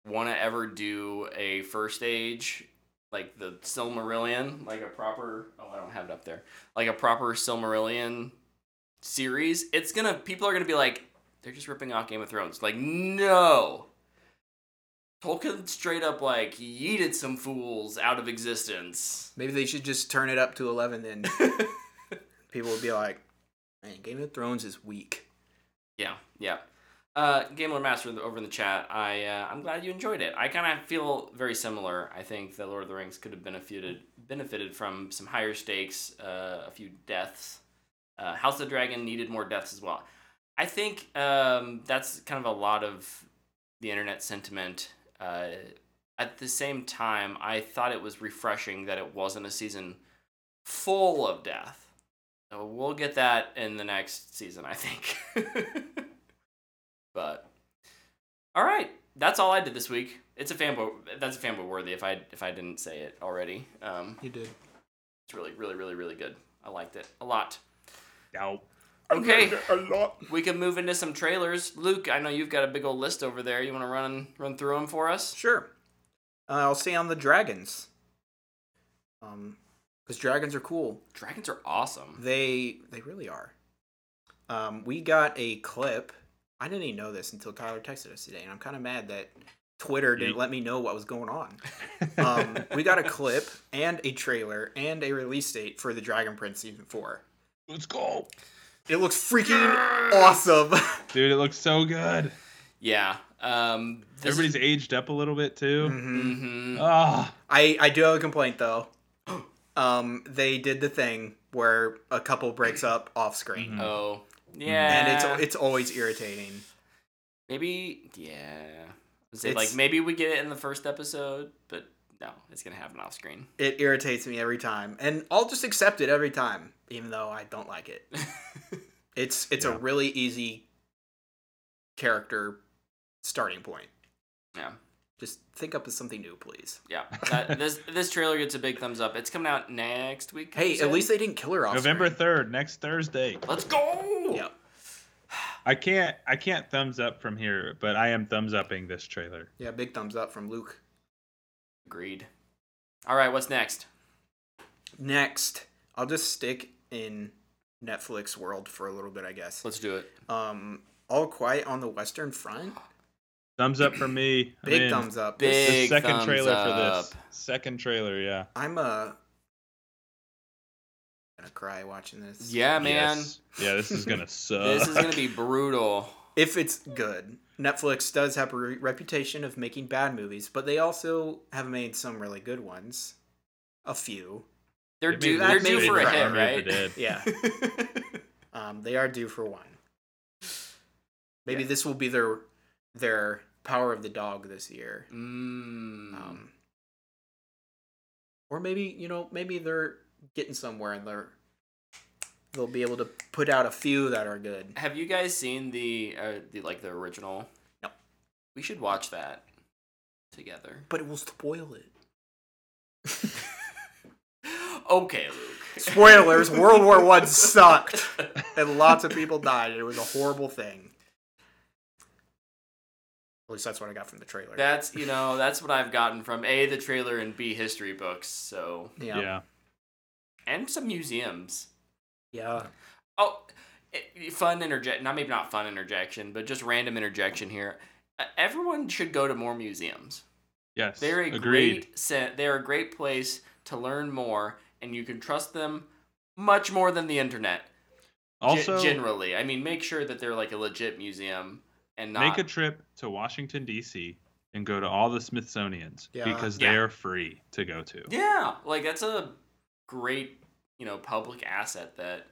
want to ever do a first age, like the Silmarillion, like a proper I don't have it up there, like a proper Silmarillion series, people are gonna be like, they're just ripping off Game of Thrones. Like, no. Tolkien straight up, like, yeeted some fools out of existence. Maybe they should just turn it up to 11 then. People would be like, man, Game of Thrones is weak. Yeah, yeah. Game Lord Master over in the chat, I'm glad you enjoyed it. I kind of feel very similar. I think that Lord of the Rings could have benefited from some higher stakes, a few deaths. House of the Dragon needed more deaths as well. I think that's kind of a lot of the internet sentiment. At the same time, I thought it was refreshing that it wasn't a season full of death. So we'll get that in the next season, I think. But, all right, that's all I did this week. It's a fanboy. That's a fanboy worthy. If I didn't say it already, you did. It's really, really, really, really good. I liked it a lot. No. Okay. A lot. We can move into some trailers. Luke, I know you've got a big old list over there. You want to run through them for us? Sure. I'll see on the dragons. Because dragons are cool. Dragons are awesome. They really are. We got a clip. I didn't even know this until Tyler texted us today, and I'm kind of mad that Twitter didn't let me know what was going on. We got a clip and a trailer and a release date for The Dragon Prince Season 4. Let's go. It looks freaking awesome. Dude, it looks so good. Yeah. Everybody's aged up a little bit, too. Mm-hmm. I do have a complaint, though. They did the thing where a couple breaks up off screen. Mm-hmm. Oh, yeah, and it's always irritating. Maybe, yeah. Like, maybe we get it in the first episode, but no, it's gonna happen off screen. It irritates me every time, and I'll just accept it every time, even though I don't like it. It's a really easy character starting point. Yeah, just think up of something new, please. Yeah, this trailer gets a big thumbs up. It's coming out next week. Hey, at least they didn't kill her off screen. November 3rd, next Thursday. Let's go. Yeah. I can't thumbs up from here, but I am thumbs upping this trailer. Yeah, big thumbs up from Luke. Agreed. All right, what's next? Next, I'll just stick in Netflix world for a little bit, I guess. Let's do it. All Quiet on the Western Front. Thumbs up for me. Big thumbs up. Big the second trailer up. For this. Second trailer, yeah. I'm gonna cry watching this. Yeah, man. Yes. Yeah, this is gonna suck. This is gonna be brutal. If it's good. Netflix does have a reputation of making bad movies, but they also have made some really good ones. A few. They're due for a hit, right? Yeah. They are due for one. Maybe this will be their Power of the Dog this year. Or maybe, maybe they're getting somewhere and they'll be able to put out a few that are good. Have you guys seen the original? No. We should watch that together. But it will spoil it. Okay, Luke. Spoilers, World War I sucked. And lots of people died. It was a horrible thing. At least that's what I got from the trailer. That's, that's what I've gotten from A, the trailer, and B, history books. So, yeah. And some museums. Yeah. Oh, fun interjection. Maybe not fun interjection, but just random interjection here. Everyone should go to more museums. Yes, they're a great place to learn more, and you can trust them much more than the internet. Also, generally. I mean, make sure that they're like a legit museum. And not... Make a trip to Washington, D.C. and go to all the Smithsonians because they are free to go to. Yeah, like that's a great, public asset that,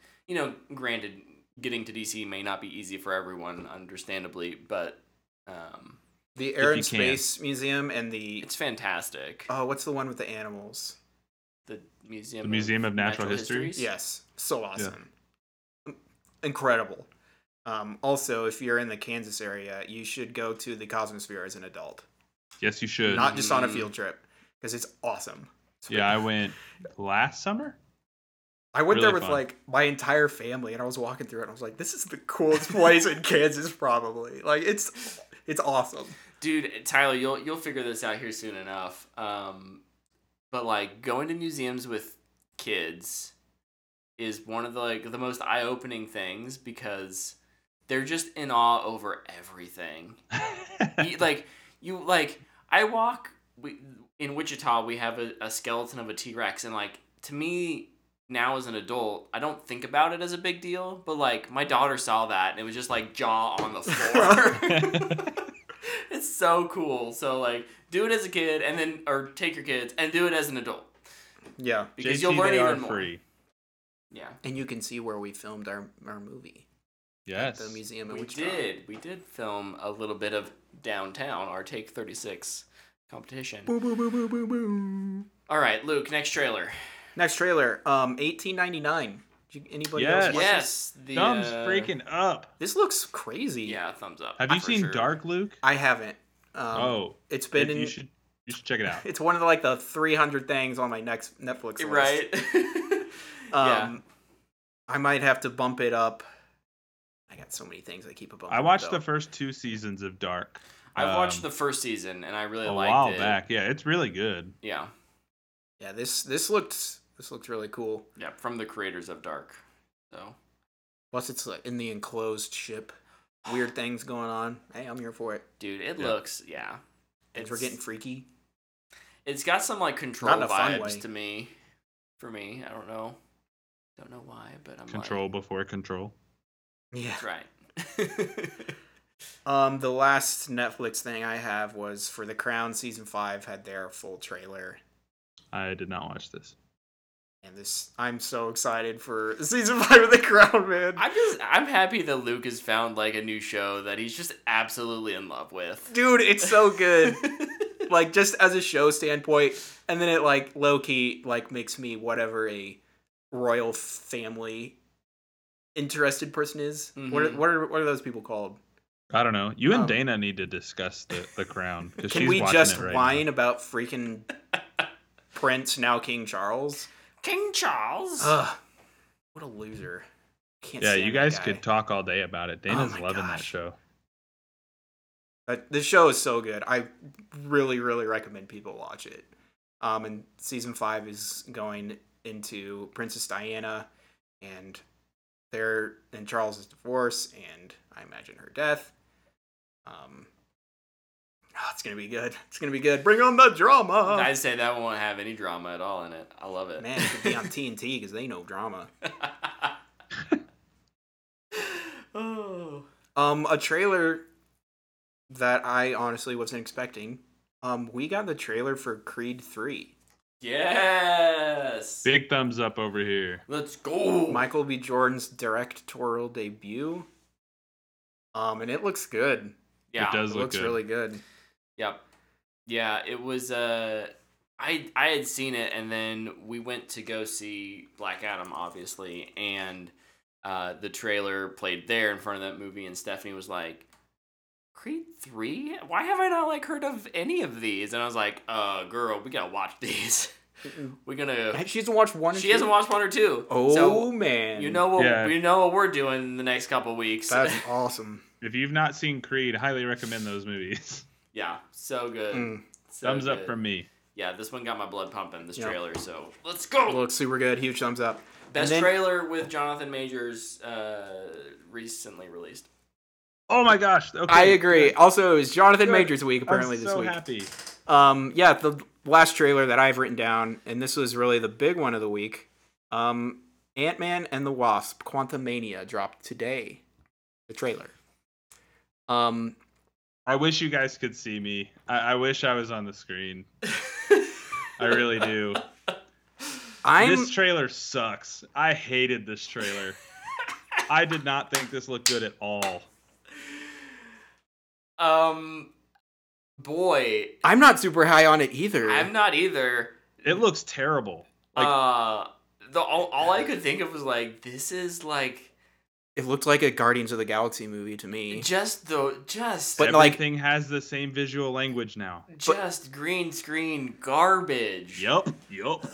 granted, getting to D.C. may not be easy for everyone, understandably, but... the Air and Space Museum and it's fantastic. Oh, what's the one with the animals? The Museum of Natural History? Yes, so awesome. Yeah. Incredible. Also, if you're in the Kansas area, you should go to the Cosmosphere as an adult. Yes, you should. Not just on a field trip, because it's awesome. I went last summer. I went there with my entire family, and I was walking through it, and I was like, this is the coolest place in Kansas, probably. Like, it's awesome. Dude, Tyler, you'll figure this out here soon enough. But, going to museums with kids is one of the most eye-opening things, because... they're just in awe over everything. In Wichita, we have a skeleton of a T-Rex, and like to me now as an adult, I don't think about it as a big deal, but like my daughter saw that and it was just like jaw on the floor. It's so cool. So like do it as a kid, and then or take your kids and do it as an adult. Yeah, because JT, you'll learn even more. Free. Yeah, and you can see where we filmed our movie. Yes, at the museum. In Wichita. We did film a little bit of downtown. Our Take 36 competition. Boo, boo, boo, boo, boo, boo. All right, Luke. Next trailer. $18.99. Anybody else? Yes. Thumbs freaking up. This looks crazy. Yeah, thumbs up. Have you seen Dark, Luke? I haven't. It's been. You should check it out. It's one of the 300 things on my next Netflix list. Right. I might have to bump it up. I got so many things I keep above. I watched the first two seasons of Dark. I watched the first season and I really liked it. A while back, yeah, it's really good. Yeah, yeah. This looks really cool. Yeah, from the creators of Dark. So, plus it's in the enclosed ship. Weird things going on. Hey, I'm here for it, dude. It looks. Things were getting freaky. It's got some Control vibes to me. For me, I don't know why, but I'm Control before Control. Yeah. Right. The last Netflix thing I have was for The Crown season 5 had their full trailer. I did not watch this. And I'm so excited for season 5 of The Crown, man. I'm happy that Luke has found a new show that he's just absolutely in love with. Dude, it's so good. Just as a show standpoint, and then it low key makes me whatever a royal family interested person is. Mm-hmm. What are those people called? I don't know. You and Dana need to discuss the Crown. Can she's we just it right whine now. About freaking Prince now King Charles? King Charles. Ugh, what a loser! Can't stand you guys could talk all day about it. Dana's loving that show. This show is so good. I really, really recommend people watch it. And season 5 is going into Princess Diana and Charles' divorce, and I imagine her death. It's gonna be good. It's gonna be good. Bring on the drama. I'd say that won't have any drama at all in it. I love it. Man, it could be on TNT because they know drama. A trailer that I honestly wasn't expecting. We got the trailer for Creed III. Yes! Big thumbs up over here. Let's go! Michael B. Jordan's directorial debut. And it looks good. Yeah, it does look good. It looks really good. Yep. Yeah, it was... I had seen it, and then we went to go see Black Adam, obviously, and the trailer played there in front of that movie, and Stephanie was like, Creed 3? Why have I not heard of any of these? And I was like, girl, we gotta watch these. We're gonna. She hasn't watched one. She hasn't watched one or two. Oh so, man! You know what we're doing in the next couple weeks. That's awesome. If you've not seen Creed, highly recommend those movies. Yeah, so good. So thumbs good. Up from me. Yeah, this one got my blood pumping. This trailer, so let's go. Looks super good. Huge thumbs up. Best trailer with Jonathan Majors recently released. Oh my gosh! Okay. I agree. Also, it was Jonathan Majors week apparently this week. I'm so happy. Yeah, the last trailer that I've written down, and this was really the big one of the week. Ant-Man and the Wasp: Quantumania dropped today. The trailer. I wish you guys could see me. I wish I was on the screen. I really do. This trailer sucks. I hated this trailer. I did not think this looked good at all. Boy, I'm not super high on it either. I'm not either. It looks terrible. All I could think of was this is it looked like a Guardians of the Galaxy movie to me. But everything has the same visual language now. Green screen garbage. Yup.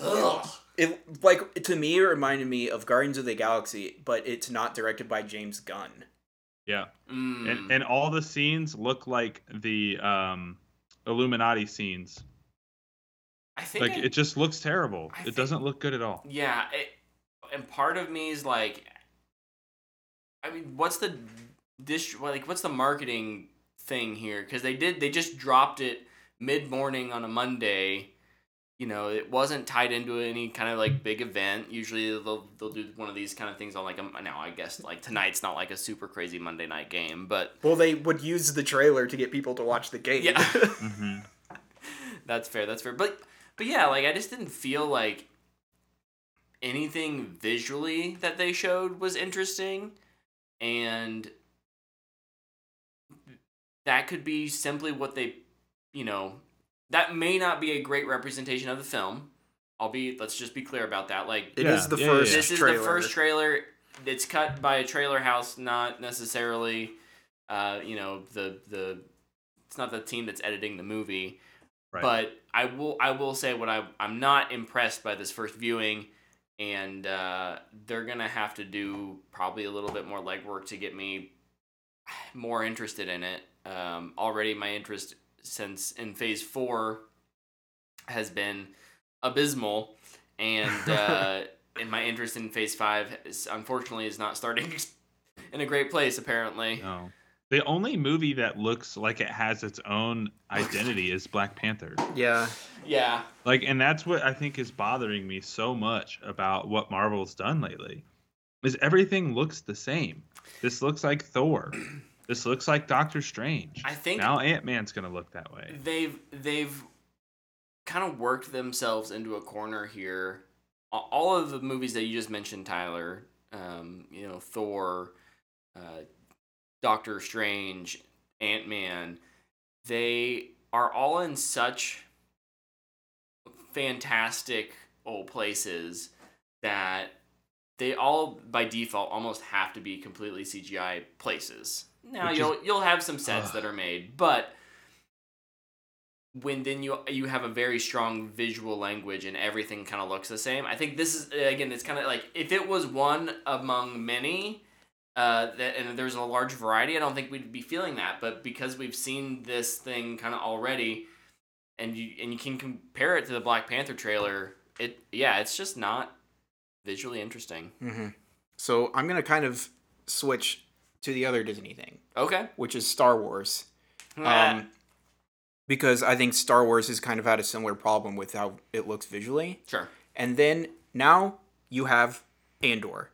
Ugh. It to me it reminded me of Guardians of the Galaxy, but it's not directed by James Gunn. Yeah, and all the scenes look like the Illuminati scenes. I think it just looks terrible. It doesn't look good at all. Yeah, and part of me is what's the what's the marketing thing here? Because they just dropped it mid-morning on a Monday. You know, it wasn't tied into any kind of like big event. Usually they'll do one of these kind of things on like now I guess like tonight's not like a super crazy Monday night game, but well, they would use the trailer to get people to watch the game. Yeah, mm-hmm. That's fair. But yeah, like I just didn't feel like anything visually that they showed was interesting, and that could be simply what they, you know. That may not be a great representation of the film. Let's just be clear about that. Like This is the first trailer. It's cut by a trailer house, not necessarily, it's not the team that's editing the movie. Right. But I will say I'm not impressed by this first viewing, and they're gonna have to do probably a little bit more legwork to get me more interested in it. Already my interest since in phase 4 has been abysmal, and and my interest in phase 5 unfortunately is not starting in a great place apparently. Oh. The only movie that looks like it has its own identity is Black Panther. Yeah. Like, and that's what I think is bothering me so much about what Marvel's done lately is everything looks the same. This looks like Thor. This looks like Doctor Strange. I think now Ant-Man's going to look that way. They've kind of worked themselves into a corner here. All of the movies that you just mentioned, Tyler, Thor, Doctor Strange, Ant-Man, they are all in such fantastic old places that they all, by default, almost have to be completely CGI places. Now you'll have some sets that are made, but when then you have a very strong visual language and everything kind of looks the same. I think this is again, it's kind of like if it was one among many, and there's a large variety, I don't think we'd be feeling that. But because we've seen this thing kind of already, and you can compare it to the Black Panther trailer, it's just not visually interesting. Mm-hmm. So I'm gonna kind of switch to the other Disney thing. Okay. Which is Star Wars. Because I think Star Wars has kind of had a similar problem with how it looks visually. Sure. And then now you have Andor.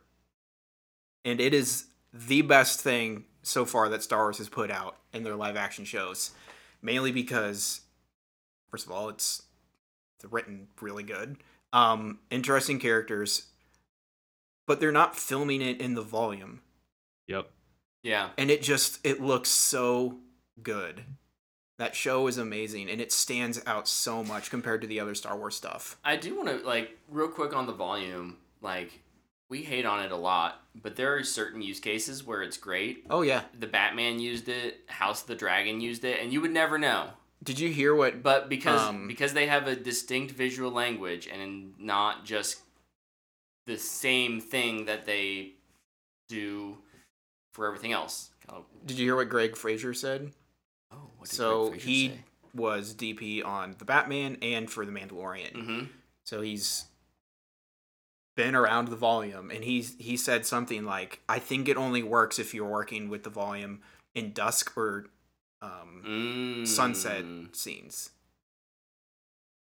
And it is the best thing so far that Star Wars has put out in their live action shows. Mainly because, first of all, it's written really good. Interesting characters. But they're not filming it in the volume. Yep. Yeah. And it looks so good. That show is amazing, and it stands out so much compared to the other Star Wars stuff. I do want to, like, real quick on the volume, like, we hate on it a lot, but there are certain use cases where it's great. Oh, yeah. The Batman used it, House of the Dragon used it, and you would never know. Did you hear what... But because they have a distinct visual language and not just the same thing that they do for everything else. Did you hear what Greg Fraser said? Oh, what did Greg Fraser say? Was DP on The Batman and for The Mandalorian. Mm-hmm. So he's been around the volume, and he said something like, I think it only works if you're working with the volume in dusk or sunset scenes.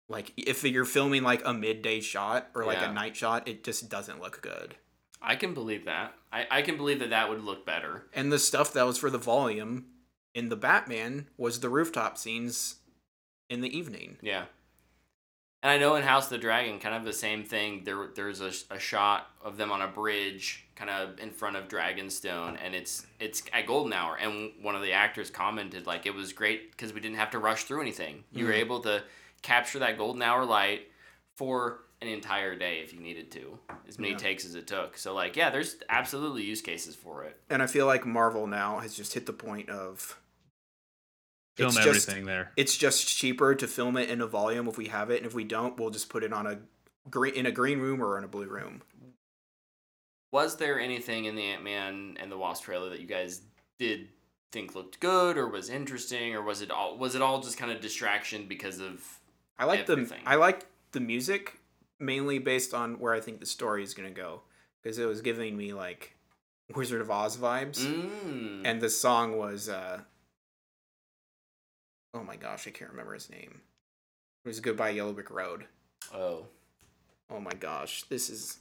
Like, if you're filming like a midday shot or like a night shot, it just doesn't look good. I can believe that. I can believe that would look better. And the stuff that was for the volume in the Batman was the rooftop scenes in the evening. Yeah. And I know in House of the Dragon, kind of the same thing. There's a shot of them on a bridge, kind of in front of Dragonstone, and it's at golden hour. And one of the actors commented, like, it was great because we didn't have to rush through anything. You were able to capture that golden hour light for an entire day if you needed to, as many takes as it took. So, like, yeah, there's absolutely use cases for it. And I feel like Marvel now has just hit the point of film everything there. It's just cheaper to film it in a volume if we have it, and if we don't, we'll just put it on in a green room or in a blue room. Was there anything in the Ant-Man and the Wasp trailer that you guys did think looked good or was interesting, or was it all just kind of distraction because of everything? I liked the music. Mainly based on where I think the story is going to go. Because it was giving me, like, Wizard of Oz vibes. Mm. And the song was, oh my gosh, I can't remember his name. It was Goodbye Yellow Brick Road. Oh. Oh my gosh, this is...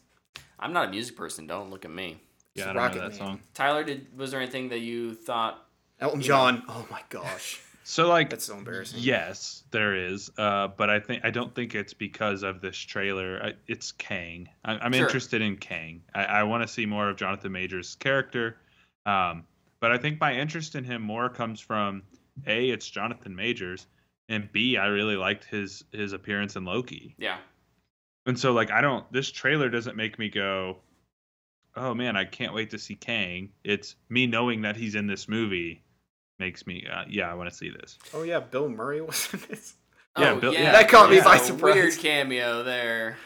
I'm not a music person, don't look at me. Yeah, I don't know that song. Tyler, was there anything that you thought... Elton John. Oh my gosh. So like... That's so embarrassing. Yes, there is. But I don't think it's because of this trailer. It's Kang. I'm interested in Kang. I want to see more of Jonathan Majors' character. But I think my interest in him more comes from, A, it's Jonathan Majors, and B, I really liked his appearance in Loki. Yeah. And so, like, this trailer doesn't make me go, oh man, I can't wait to see Kang. It's me knowing that he's in this movie makes me, I want to see this. Oh yeah, Bill Murray was in this. Yeah, yeah. That caught me by surprise. Weird cameo there.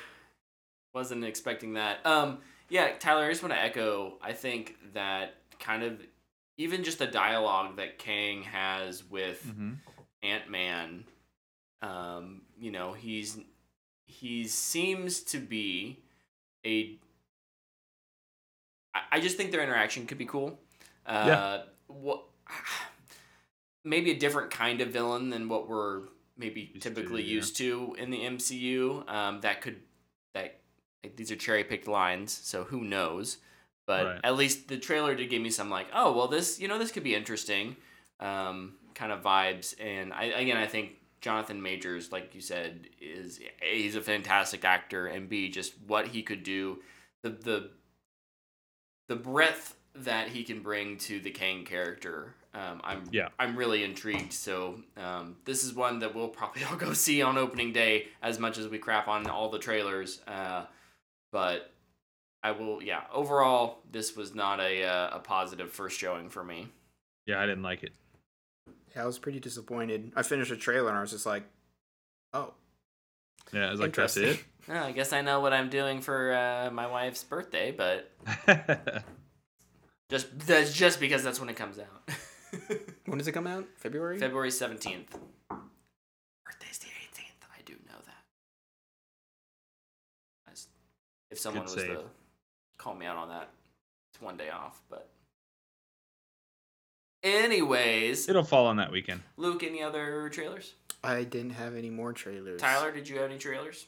Wasn't expecting that. Tyler, I just want to echo, I think that kind of, even just the dialogue that Kang has with Ant-Man, he seems to be a... I just think their interaction could be cool. Maybe a different kind of villain than what we're maybe used to in the MCU. These are cherry-picked lines, so who knows? But at least the trailer did give me some this could be interesting kind of vibes. And I think Jonathan Majors, like you said, is A, he's a fantastic actor, and B, just what he could do, the breadth that he can bring to the Kang character. I'm really intrigued. So this is one that we'll probably all go see on opening day, as much as we crap on all the trailers. But I will, overall, this was not a positive first showing for me. Yeah, I didn't like it. Yeah, I was pretty disappointed. I finished a trailer and I was just like, oh. Yeah, I was like, that's it? Oh, I guess I know what I'm doing for my wife's birthday, but that's just because that's when it comes out. When does it come out? February? February 17th. Birthday's the 18th. I do know that. If someone was to call me out on that, it's one day off, but... Anyways, it'll fall on that weekend. Luke, any other trailers? I didn't have any more trailers. Tyler, did you have any trailers?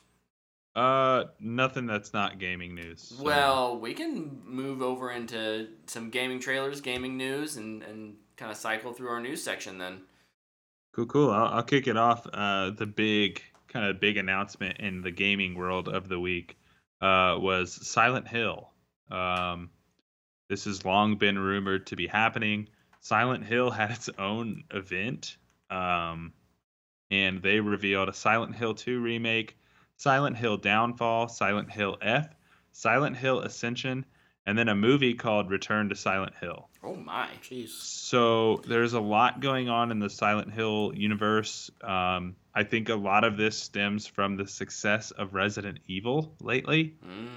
Nothing that's not gaming news. So. Well, we can move over into some gaming trailers, gaming news, and kind of cycle through our news section then. Cool. I'll kick it off. The big announcement in the gaming world of the week was Silent Hill. This has long been rumored to be happening. Silent Hill had its own event, and they revealed a Silent Hill 2 remake, Silent Hill Downfall, Silent Hill F, Silent Hill Ascension, and then a movie called Return to Silent Hill. Oh my, jeez. So there's a lot going on in the Silent Hill universe. I think a lot of this stems from the success of Resident Evil lately,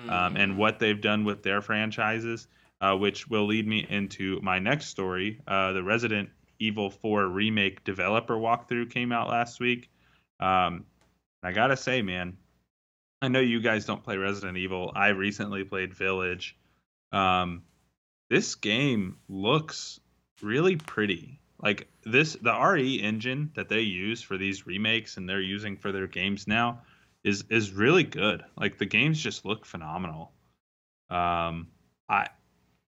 and what they've done with their franchises. Which will lead me into my next story. The Resident Evil 4 remake developer walkthrough came out last week. I gotta say, man, I know you guys don't play Resident Evil. I recently played Village. This game looks really pretty. Like the RE engine that they use for these remakes and they're using for their games now is really good. Like the games just look phenomenal.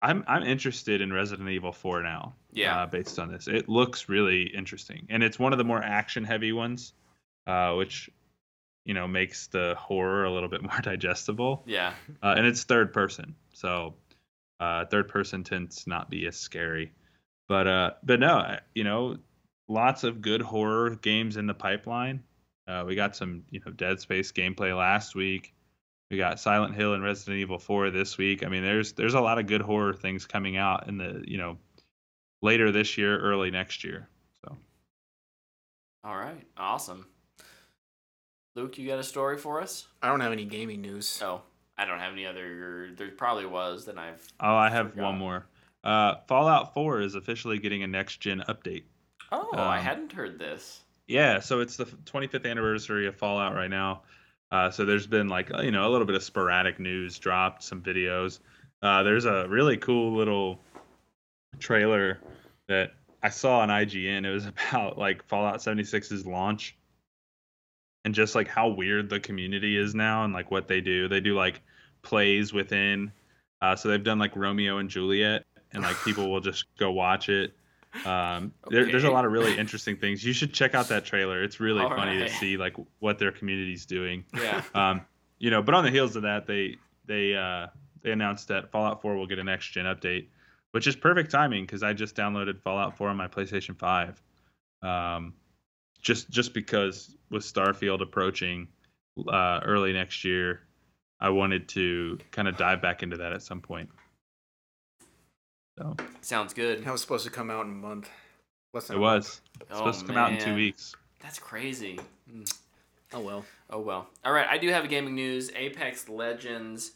I'm interested in Resident Evil 4 now. Yeah. Based on this, it looks really interesting, and it's one of the more action-heavy ones, which makes the horror a little bit more digestible. Yeah. And it's third person, so third person tends to not be as scary. But no, lots of good horror games in the pipeline. We got some Dead Space gameplay last week. We got Silent Hill and Resident Evil 4 this week. I mean, there's a lot of good horror things coming out in the, later this year, early next year. So. All right. Awesome. Luke, you got a story for us? I don't have any gaming news. Oh, I don't have any other. There probably was. Then I've. Oh, I have forgotten. One more. Fallout 4 is officially getting a next-gen update. Oh, I hadn't heard this. Yeah. So it's the 25th anniversary of Fallout right now. So there's been a little bit of sporadic news dropped, some videos. There's a really cool little trailer that I saw on IGN. It was about like Fallout 76's launch and just like how weird the community is now and like what they do. They do like plays within. So they've done like Romeo and Juliet, and like people will just go watch it. Okay. There's a lot of really interesting things. You should check out that trailer. It's really funny to see like what their community's doing. Yeah. You know, but on the heels of that, they announced that Fallout 4 will get a next gen update, which is perfect timing because I just downloaded Fallout 4 on my PlayStation 5. Just because with Starfield approaching early next year, I wanted to kind of dive back into that at some point. So. Sounds good. That was supposed to come out in a month. It was supposed to come out in 2 weeks. That's crazy. Oh well. All right, I do have a gaming news. Apex Legends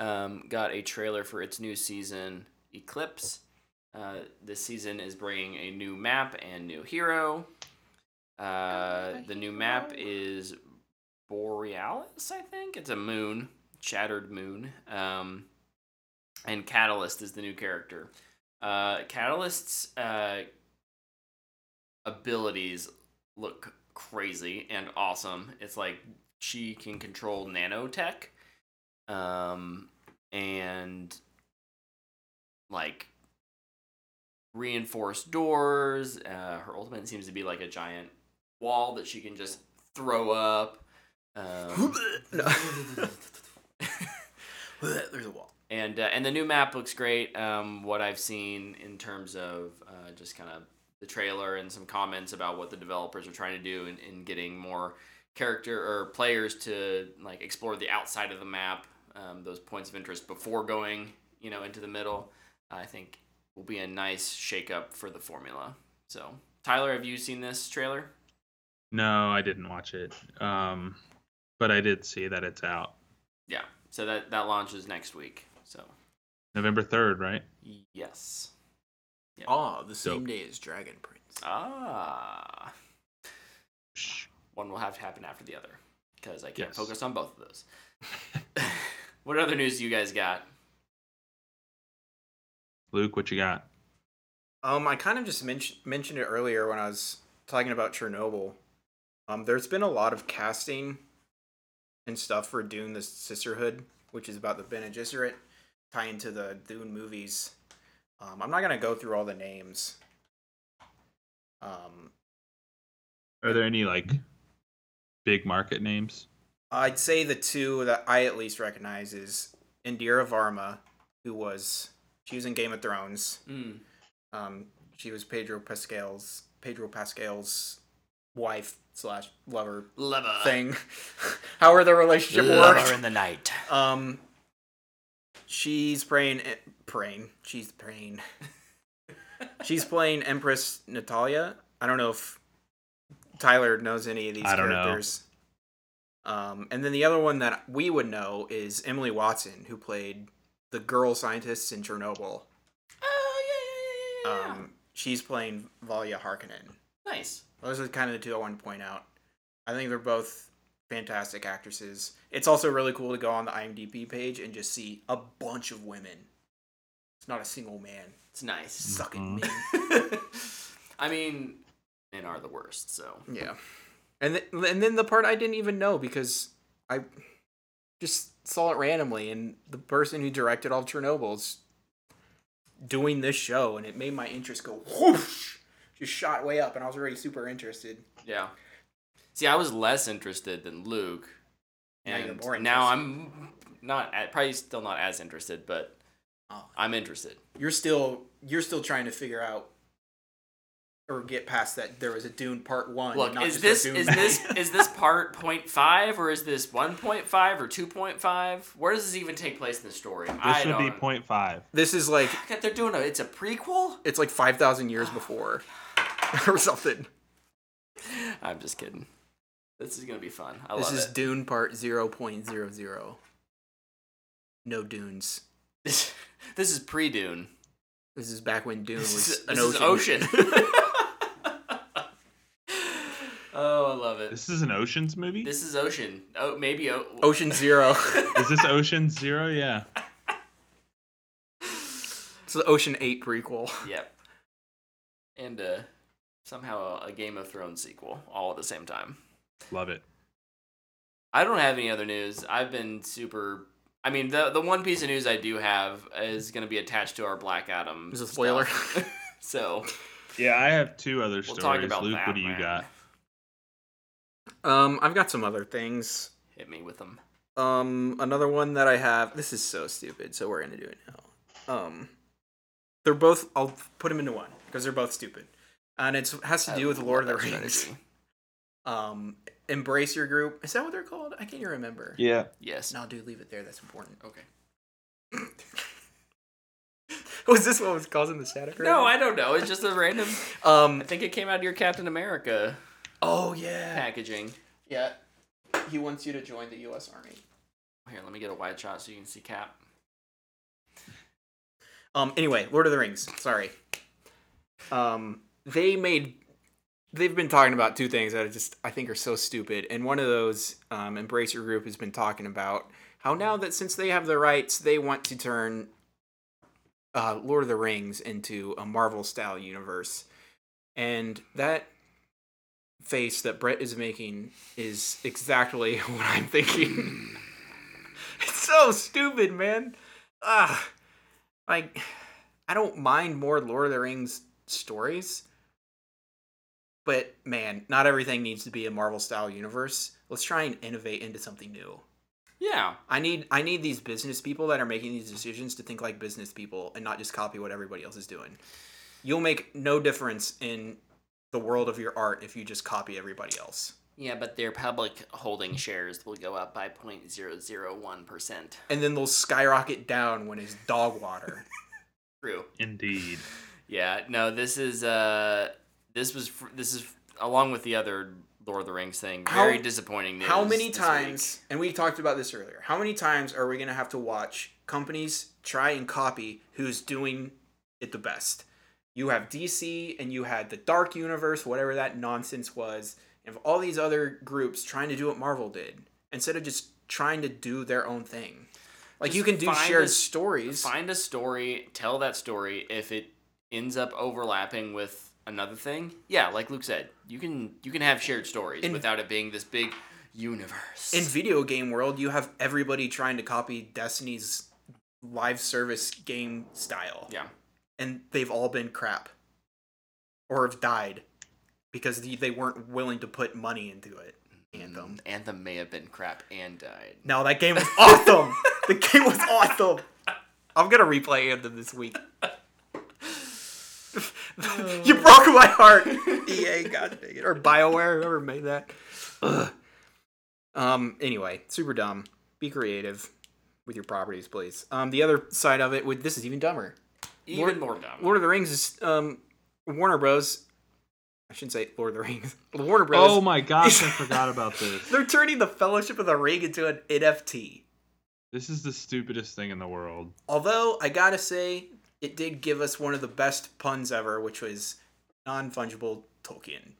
got a trailer for its new season, Eclipse. This season is bringing a new map and new hero. The new map is Borealis, I think. It's a moon, shattered moon. And Catalyst is the new character. Catalyst's abilities look crazy and awesome. It's like she can control nanotech, and like reinforced doors. Her ultimate seems to be like a giant wall that she can just throw up. There's a wall. And the new map looks great. What I've seen in terms of just kind of the trailer and some comments about what the developers are trying to do in getting more character or players to like explore the outside of the map, those points of interest before going, you know, into the middle, I think will be a nice shakeup for the formula. So, Tyler, have you seen this trailer? No, I didn't watch it, but I did see that it's out. Yeah, so that launches next week. So November 3rd, right? Yes. Yep. Oh, the same day as Dragon Prince. Ah. One will have to happen after the other because I can't focus on both of those. What other news do you guys got? Luke, what you got? I kind of just mentioned it earlier when I was talking about Chernobyl. There's been a lot of casting and stuff for Dune the Sisterhood, which is about the Bene Gesserit, tie into the Dune movies. I'm not gonna go through all the names. Are there any like big market names? I'd say the two that I at least recognize is Indira Varma, she was in Game of Thrones. Mm. She was Pedro Pascal's wife / lover thing. However their relationship works. Lover in the night. She's praying. She's playing Empress Natalia. I don't know if Tyler knows any of these characters. I don't know. And then the other one that we would know is Emily Watson, who played the girl scientist in Chernobyl. Oh, yeah. She's playing Valya Harkonnen. Nice. Those are kind of the two I want to point out. I think they're both fantastic actresses. It's also really cool to go on the IMDb page and just see a bunch of women. It's not a single man. It's nice. Sucking men. I mean, men are the worst, so. Yeah. And then the part I didn't even know because I just saw it randomly, and the person who directed all Chernobyl's doing this show, and it made my interest go whoosh. Just shot way up, and I was already super interested. Yeah. See, I was less interested than Luke. And now I'm probably still not as interested, but I'm interested. You're still trying to figure out or get past that there was a Dune Part 1. Look, is this Part 0.5, or is this 1.5, or 2.5? Where does this even take place in the story? This should be 0.5. This is like... They're doing it's a prequel? It's like 5,000 years before. Or something. I'm just kidding. This is gonna be fun. I love it. This is Dune Part 0.00. No dunes. This is pre-Dune. This is back when Dune was an ocean. Oh, I love it. This is an Ocean's movie? This is Ocean. Oh, maybe Ocean Zero. Is this Ocean Zero? Yeah. the Ocean 8 prequel. Yep. And somehow a Game of Thrones sequel all at the same time. Love it. I don't have any other news. I've been super... I mean, the one piece of news I do have is going to be attached to our Black Adam. Is a spoiler. So... Yeah, I have two other stories. We'll talk about Luke, that, what do you got? I've got some other things. Hit me with them. Another one that I have... This is so stupid, so we're going to do it now. They're both... I'll put them into one, because they're both stupid. And it has to do with Lord of the Rings. Embrace Your Group. Is that what they're called? I can't even remember. Yeah. Yes. No, dude, leave it there. That's important. Okay. Was this what was causing the static? No, I don't know. It's just a random... I think it came out of your Captain America... Oh, yeah. Packaging. Yeah. He wants you to join the U.S. Army. Here, let me get a wide shot so you can see Cap. Anyway, Lord of the Rings. Sorry. They've been talking about two things that I think are so stupid. And one of those, Embrace Your Group has been talking about how now that since they have the rights, they want to turn... Lord of the Rings into a Marvel-style universe. And that face that Brett is making is exactly what I'm thinking. It's so stupid, man. Like, I don't mind more Lord of the Rings stories. But, man, not everything needs to be a Marvel-style universe. Let's try and innovate into something new. Yeah. I need these business people that are making these decisions to think like business people and not just copy what everybody else is doing. You'll make no difference in the world of your art if you just copy everybody else. Yeah, but their public holding shares will go up by 0.001%. And then they'll skyrocket down when it's dog water. True. Indeed. Yeah, no, this is along with the other Lord of the Rings thing. Very disappointing news. How many times, and we talked about this earlier, how many times are we going to have to watch companies try and copy who's doing it the best? You have DC, and you had the Dark Universe, whatever that nonsense was, and all these other groups trying to do what Marvel did, instead of just trying to do their own thing. Like, just you can do shared stories. Find a story, tell that story. If it ends up overlapping with another thing, yeah, like Luke said, you can have shared stories without it being this big universe. In video game world, you have everybody trying to copy Destiny's live service game style. Yeah. And they've all been crap. Or have died. Because they weren't willing to put money into it. Anthem. Anthem may have been crap and died. No, that game was awesome! The game was awesome! I'm gonna replay Anthem this week. You broke my heart. EA, god dang it. Or BioWare, whoever made that. Ugh. Anyway, super dumb. Be creative with your properties, please. The other side of it, this is even dumber. Even more dumb. Lord of the Rings is Warner Bros. I shouldn't say Lord of the Rings. Warner Bros. Oh my gosh, I forgot about this. They're turning the Fellowship of the Ring into an NFT. This is the stupidest thing in the world. Although, I gotta say... It did give us one of the best puns ever, which was non-fungible Tolkien.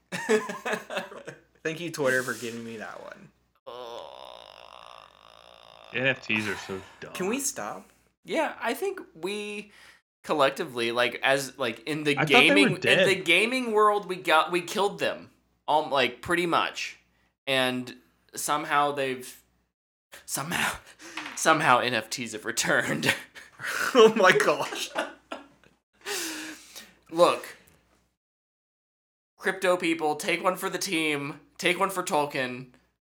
Thank you, Twitter, for giving me that one. NFTs are so dumb. Can we stop? Yeah, I think we collectively, in the gaming world, we killed them, all like pretty much, and somehow somehow NFTs have returned. Oh my gosh. Look. Crypto people, take one for the team. Take one for Tolkien.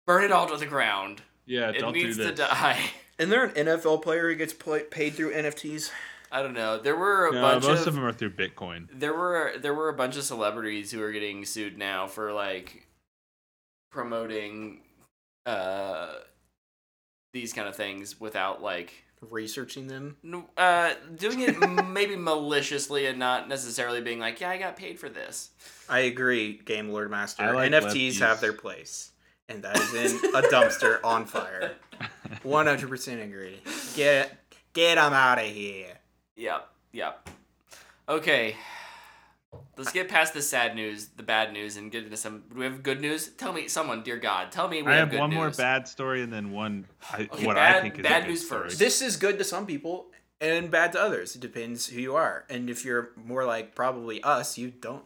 Burn it all to the ground. Yeah, don't do this. It needs to die. Isn't there an NFL player who gets paid through NFTs? I don't know. There were a bunch of... most of them are through Bitcoin. There were a bunch of celebrities who are getting sued now for, like, promoting these kind of things without, like... researching them, doing it maybe maliciously and not necessarily being like, yeah, I got paid for this. I agree, Game Lord Master. Like NFTs lefties. Have their place, and that is in a dumpster on fire. 100% agree. Get them out of here. Yep. Okay, let's get past the sad news, the bad news, and get into some. Do we have good news? Tell me, someone, dear God, tell me. I have good news. More bad story, and then one. What I think is bad news first. This is good to some people, and bad to others. It depends who you are. And if you're more like probably us, you don't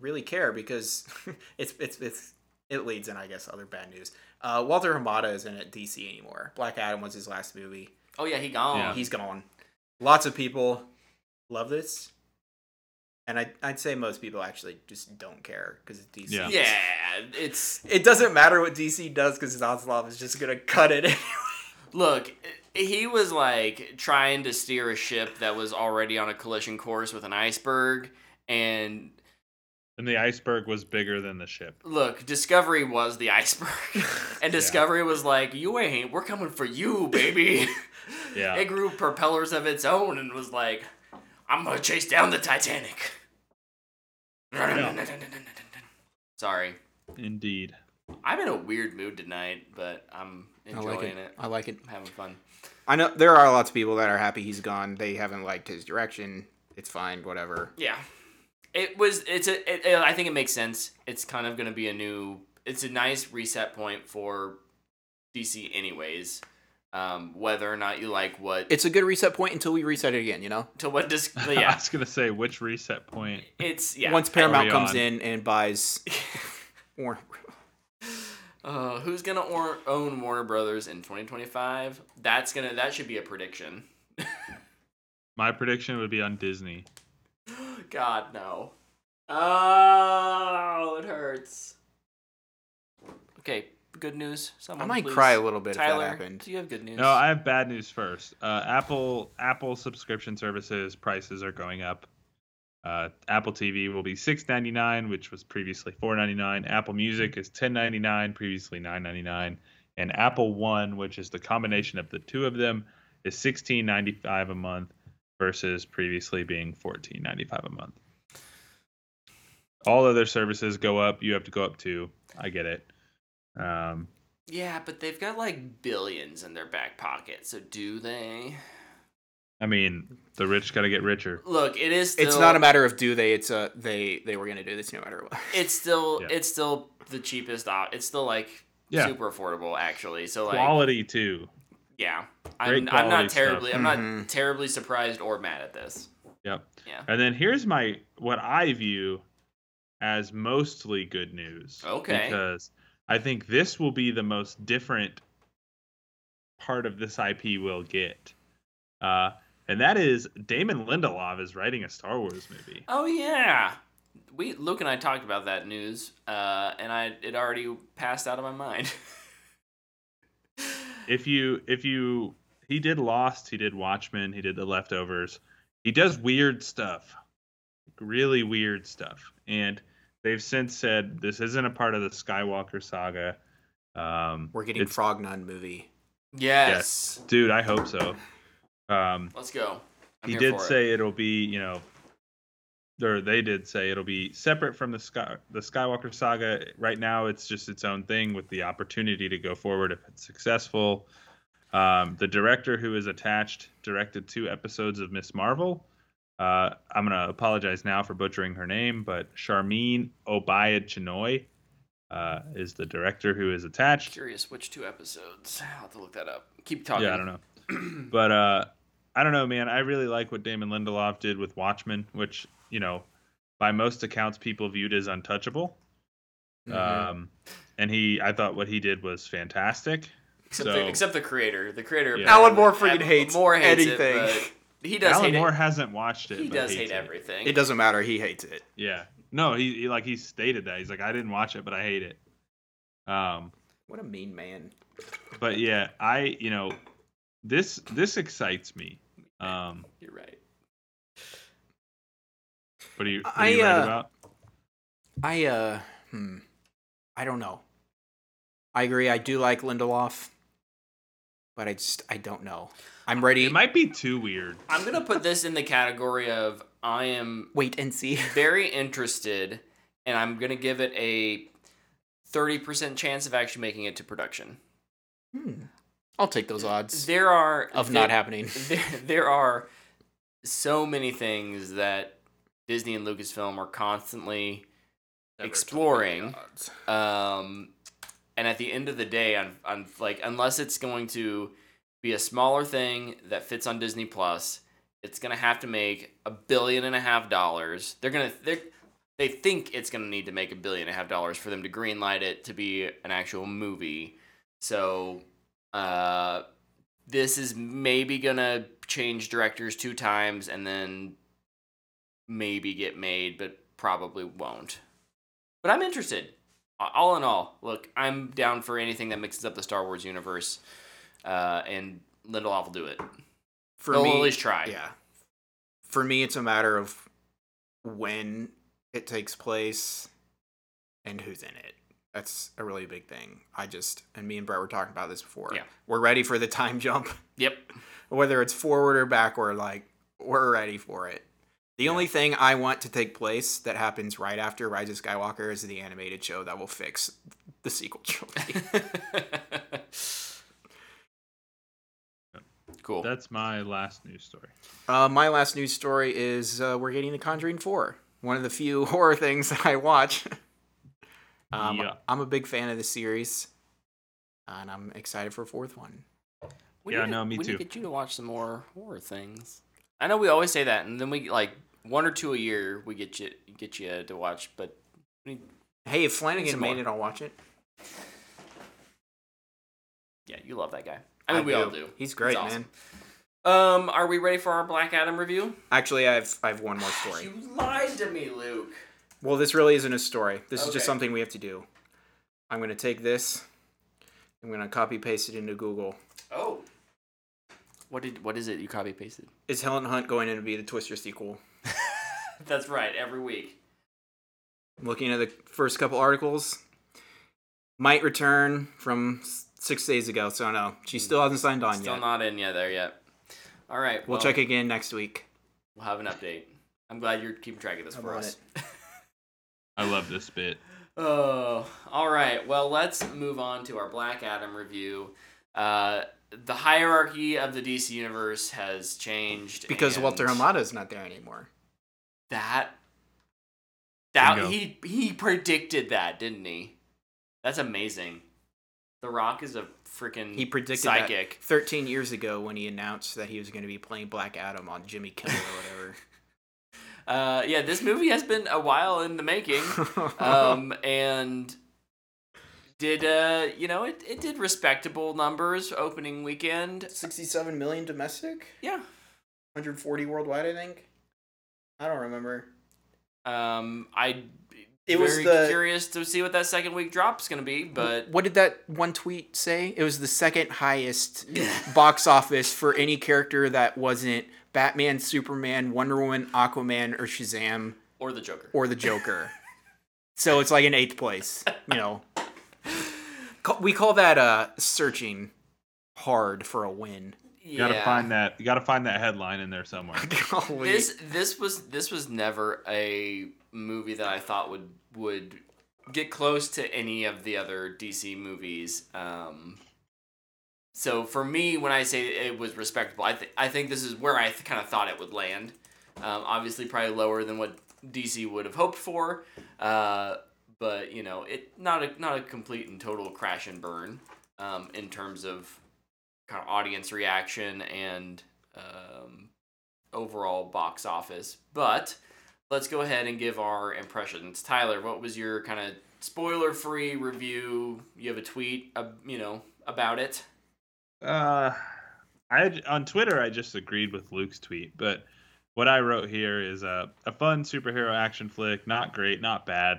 really care because it leads in, I guess, other bad news. Walter Hamada isn't at DC anymore. Black Adam was his last movie. Oh, yeah, he's gone. Yeah. He's gone. Lots of people love this. And I'd say most people actually just don't care because it's DC. Yeah. It doesn't matter what DC does because Zaslav is just going to cut it anyway. Look, he was like trying to steer a ship that was already on a collision course with an iceberg, and the iceberg was bigger than the ship. Look, Discovery was the iceberg. And Discovery was like, you ain't, we're coming for you, baby. Yeah. It grew propellers of its own and was like, I'm going to chase down the Titanic. No. Sorry. Indeed. I'm in a weird mood tonight, but I'm enjoying it. I like it. I'm having fun. I know there are lots of people that are happy he's gone. They haven't liked his direction. It's fine, whatever. Yeah. I think it makes sense. It's kind of going to be it's a nice reset point for DC anyways. Whether or not you like what... It's a good reset point until we reset it again, you know? Yeah. I was going to say, which reset point? Once Paramount comes in and buys... Warner. Who's going to own Warner Brothers in 2025? That should be a prediction. My prediction would be on Disney. God, no. Oh, it hurts. Okay, good news. Someone, I might cry a little bit, Tyler, if that happened. Do you have good news? No, I have bad news first. Apple subscription services prices are going up. Apple TV will be $6.99, which was previously $4.99. Apple Music is $10.99, previously $9.99. And Apple One, which is the combination of the two of them, is $16.95 a month versus previously being $14.95 a month. All other services go up. You have to go up too. I get it. Yeah, but they've got like billions in their back pocket, so do they? I mean, the rich gotta get richer. Look, it is still... It's not a matter of do they, it's a they were gonna do this no matter what. It's still the cheapest it's still like super affordable actually. So like quality too. Yeah. I'm not terribly surprised or mad at this. Yep. Yeah. And then here's what I view as mostly good news. Okay. Because I think this will be the most different part of this IP we'll get. And that is Damon Lindelof is writing a Star Wars movie. Oh, yeah. Luke and I talked about that news, and it already passed out of my mind. He did Lost, he did Watchmen, he did The Leftovers. He does weird stuff. Really weird stuff. And they've since said this isn't a part of the Skywalker saga. We're getting Frognun movie. Yes. Dude, I hope so. Let's go. He did say it'll be, they did say it'll be separate from the Skywalker saga. Right now, it's just its own thing with the opportunity to go forward if it's successful. The director who is attached directed 2 episodes of Miss Marvel. I'm going to apologize now for butchering her name, but Sharmeen Obaid-Chinoy is the director who is attached. Curious which 2 episodes. I'll have to look that up. Keep talking. Yeah, I don't know. But I don't know, man. I really like what Damon Lindelof did with Watchmen, which, by most accounts, people viewed as untouchable. Mm-hmm. And I thought what he did was fantastic. Except the creator. The creator. Yeah. Alan Moore freaking hates anything. He does. Alan Moore hasn't watched it. He does hate everything. It doesn't matter. He hates it. Yeah. No, he stated that. He's like, I didn't watch it, but I hate it. What a mean man. But yeah, This excites me. You're right. What are you right about? I don't know. I agree. I do like Lindelof, but I don't know. I'm ready. It might be too weird. I'm gonna put this in the category of I am wait and see. Very interested, and I'm gonna give it a 30% chance of actually making it to production. I'll take those odds. Not happening. There are so many things that Disney and Lucasfilm are constantly exploring. And at the end of the day, unless it's going to be a smaller thing that fits on Disney Plus. It's gonna have to make $1.5 billion. They think it's gonna need to make $1.5 billion for them to greenlight it to be an actual movie. So, this is maybe gonna change directors 2 times and then maybe get made, but probably won't. But I'm interested. All in all, look, I'm down for anything that mixes up the Star Wars universe, and Lindelof will do it. He'll at least try. Yeah. For me, it's a matter of when it takes place and who's in it. That's a really big thing. And me and Brett were talking about this before. Yeah. We're ready for the time jump. Yep. Whether it's forward or backward, we're ready for it. The only thing I want to take place that happens right after Rise of Skywalker is the animated show that will fix the sequel trilogy. Cool. That's my last news story. My last news story is we're getting The Conjuring 4. One of the few horror things that I watch. I'm a big fan of the series, and I'm excited for a 4th one. Me too. We need to get you to watch some more horror things. I know we always say that, and then we, 1 or 2 a year we get you to watch, but... Hey, if Flanagan made it, I'll watch it. Yeah, you love that guy. I mean, we all do. He's great, awesome, man. Are we ready for our Black Adam review? Actually, I've one more story. You lied to me, Luke. Well, this really isn't a story. This is just something we have to do. I'm going to take this. I'm going to copy-paste it into Google. Oh. What is it you copy-pasted? Is Helen Hunt going in to be the Twister sequel? That's right, every week. Looking at the first couple articles. Might return from 6 days ago, so no. She still hasn't signed on yet. Still not in yet. All right. We'll check again next week. We'll have an update. I'm glad you're keeping track of this for us. I love this bit. Oh, all right. Well, let's move on to our Black Adam review. The hierarchy of the DC universe has changed because Walter Hamada's not there anymore. He predicted that, didn't he? That's amazing. The Rock is a freaking psychic. He predicted that 13 years ago when he announced that he was going to be playing Black Adam on Jimmy Kimmel or whatever. Yeah, this movie has been a while in the making, and did it did respectable numbers opening weekend. 67 million domestic. Yeah, 140 worldwide. I think. I don't remember. Curious to see what that second week drop is going to be, but... What did that one tweet say? It was the second highest box office for any character that wasn't Batman, Superman, Wonder Woman, Aquaman, or Shazam. Or the Joker. So it's in 8th place, We call that searching hard for a win. Yeah. You gotta find that headline in there somewhere. This was never a movie that I thought would get close to any of the other DC movies. So for me, when I say it was respectable, I think this is where I kind of thought it would land. Obviously, probably lower than what DC would have hoped for. But it not a complete and total crash and burn in terms of kind of audience reaction and overall box office. But let's go ahead and give our impressions. Tyler, what was your kind of spoiler-free review? You have a tweet, about it. On Twitter, I just agreed with Luke's tweet, but what I wrote here is a fun superhero action flick. Not great, not bad.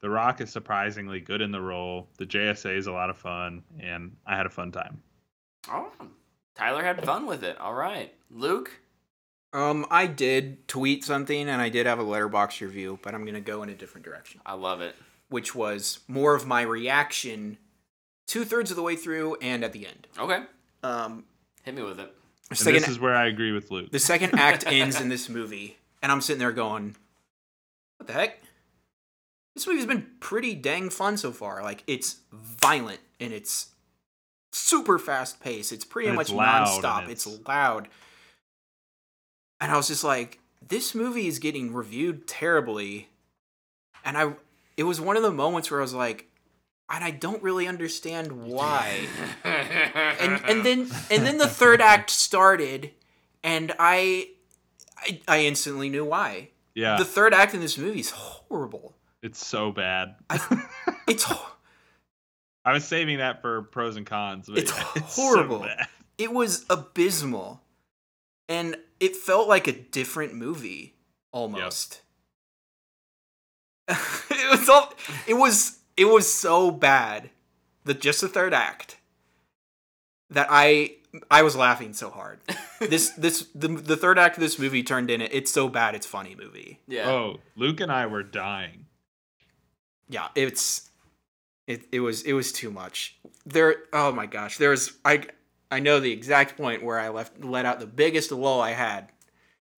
The Rock is surprisingly good in the role. The JSA is a lot of fun, and I had a fun time. Oh, Tyler had fun with it. All right. Luke? I did tweet something, and I did have a Letterboxd review, but I'm going to go in a different direction. I love it. Which was more of my reaction 2/3 of the way through and at the end. Okay. Hit me with it. This is where I agree with Luke. The second act ends in this movie, and I'm sitting there going, what the heck? This movie's been pretty dang fun so far. It's violent, and it's super fast pace. It's pretty much nonstop. It's loud. And I was just like, this movie is getting reviewed terribly. And it was one of the moments where I was like, and I don't really understand why. and then the third act started, and I instantly knew why. Yeah. The third act in this movie is horrible. It's so bad. I was saving that for pros and cons. But it's horrible. So bad. It was abysmal. And it felt like a different movie almost. Yep. It was so bad that just the third act that I was laughing so hard. The third act of this movie turned in it's so bad it's funny movie. Yeah. Oh, Luke and I were dying. Yeah, it was too much. Oh my gosh, I know the exact point where I let out the biggest lull I had,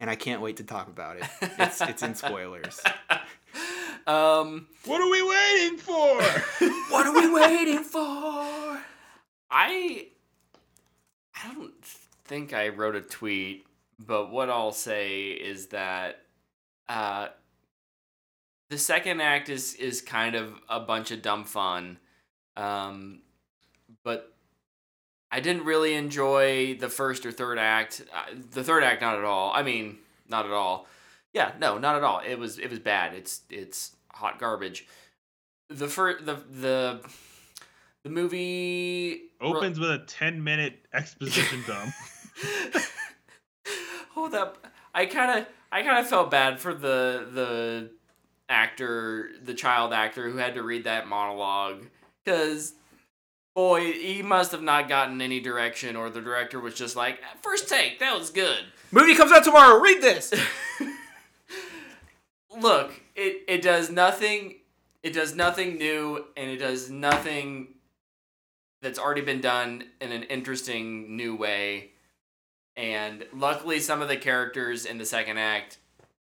and I can't wait to talk about it. It's in spoilers. What are we waiting for? What are we waiting for? I don't think I wrote a tweet, but what I'll say is that the second act is kind of a bunch of dumb fun, but I didn't really enjoy the first or third act. The third act, not at all. I mean, not at all. Yeah, no, not at all. It was bad. It's hot garbage. The movie opens with a 10-minute exposition dump. Hold up. I kind of felt bad for the actor, the child actor who had to read that monologue, because boy, he must have not gotten any direction, or the director was just like, first take, that was good. Movie comes out tomorrow, read this. Look, it does nothing new, and it does nothing that's already been done in an interesting new way. And luckily some of the characters in the second act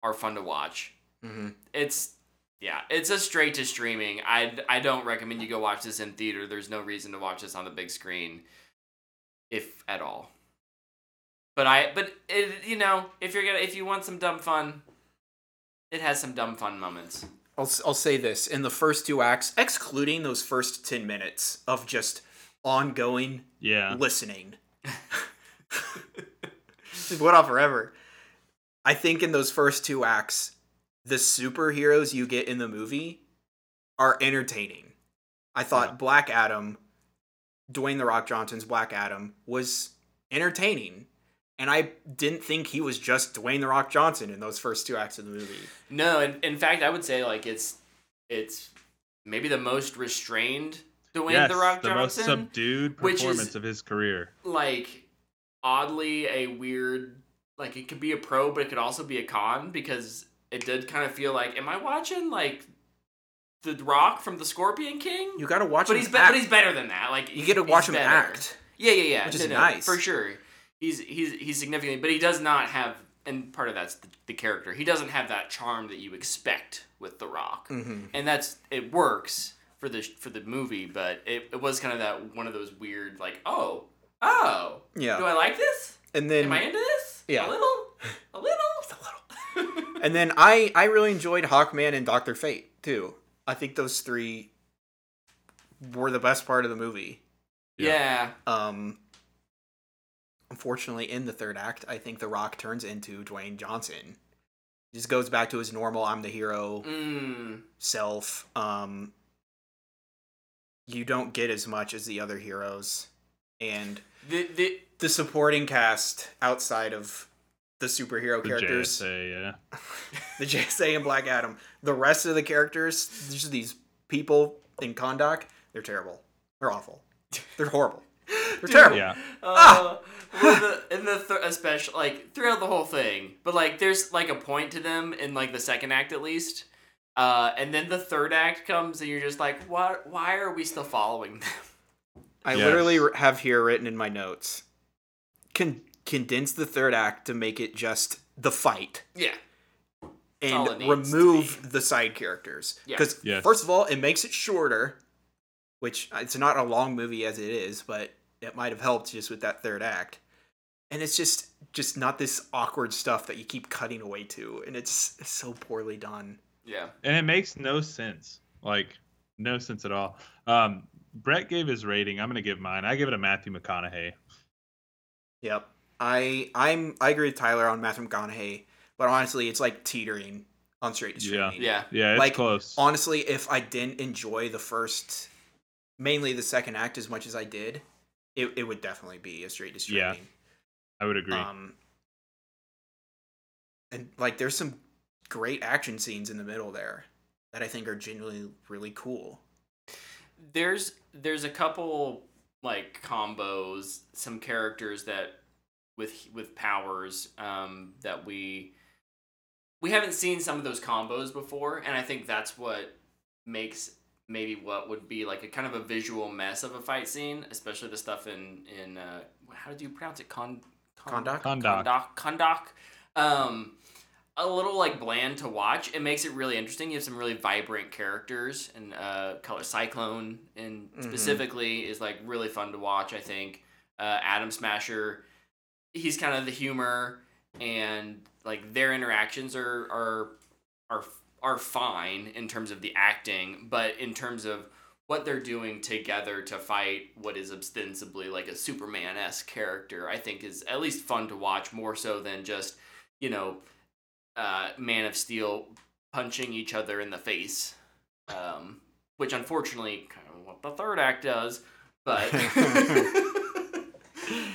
are fun to watch. Mm-hmm. It's a straight to streaming. I don't recommend you go watch this in theater. There's no reason to watch this on the big screen, if at all. But if you want some dumb fun, it has some dumb fun moments. I'll say this: in the first two acts, excluding those first 10 minutes of just ongoing listening, it went on forever. I think in those first two acts, the superheroes you get in the movie are entertaining. I thought Black Adam, Dwayne The Rock Johnson's Black Adam, was entertaining. And I didn't think he was just Dwayne The Rock Johnson in those first two acts of the movie. No, and in fact, I would say like it's maybe the most restrained Dwayne The Rock Johnson. Yes, the most subdued performance of his career. Like, oddly a weird... Like, it could be a pro, but it could also be a con, because... It did kind of feel like, am I watching like The Rock from The Scorpion King? You gotta watch him act. But he's better than that. Like, you get to watch him act. Yeah. Which is nice for sure. He's significantly, but he does not have, and part of that's the character. He doesn't have that charm that you expect with The Rock, mm-hmm. and it works for the movie. But it was kind of that one of those weird like, oh, yeah. Do I like this? And then am I into this? Yeah, a little. And then I really enjoyed Hawkman and Dr. Fate, too. I think those three were the best part of the movie. Yeah. Unfortunately, in the third act, I think The Rock turns into Dwayne Johnson. He just goes back to his normal I'm the hero self. You don't get as much as the other heroes. And the supporting cast outside of... the superhero characters. The JSA, yeah. The JSA and Black Adam. The rest of the characters, just these people in Kondak, they're terrible. They're awful. They're horrible. They're terrible. Yeah. Especially, like, throughout the whole thing. But, like, there's, like, a point to them in, like, the second act at least. And then the third act comes and you're just like, what? Why are we still following them? I literally have here written in my notes. Condense the third act to make it just the fight. Yeah. And remove the side characters. Because, first of all, it makes it shorter, which it's not a long movie as it is, but it might have helped just with that third act. And it's just not this awkward stuff that you keep cutting away to, and it's so poorly done. Yeah. And it makes no sense. Like, No sense at all. Brett gave his rating. I'm going to give mine. I give it a Matthew McConaughey. Yep. I agree with Tyler on Matthew McConaughey, but honestly, it's like teetering on Straight to Streaming. Yeah, it's like, close. Honestly, if I didn't enjoy the first, mainly the second act as much as I did, it would definitely be a Straight to Streaming. Yeah, I would agree. And like, there's some great action scenes in the middle there that I think are genuinely really cool. There's a couple like combos, some characters that with powers that we haven't seen some of those combos before, and I think that's what makes maybe what would be like a kind of a visual mess of a fight scene, especially the stuff in how do you pronounce it? Kondak. A little like bland to watch. It makes it really interesting. You have some really vibrant characters, and Color Cyclone, and specifically is like really fun to watch. I think Atom Smasher, he's kind of the humor, and like their interactions are fine in terms of the acting, but in terms of what they're doing together to fight what is ostensibly like a Superman-esque character, I think is at least fun to watch, more so than just, you know, Man of Steel punching each other in the face, which unfortunately kind of what the third act does, but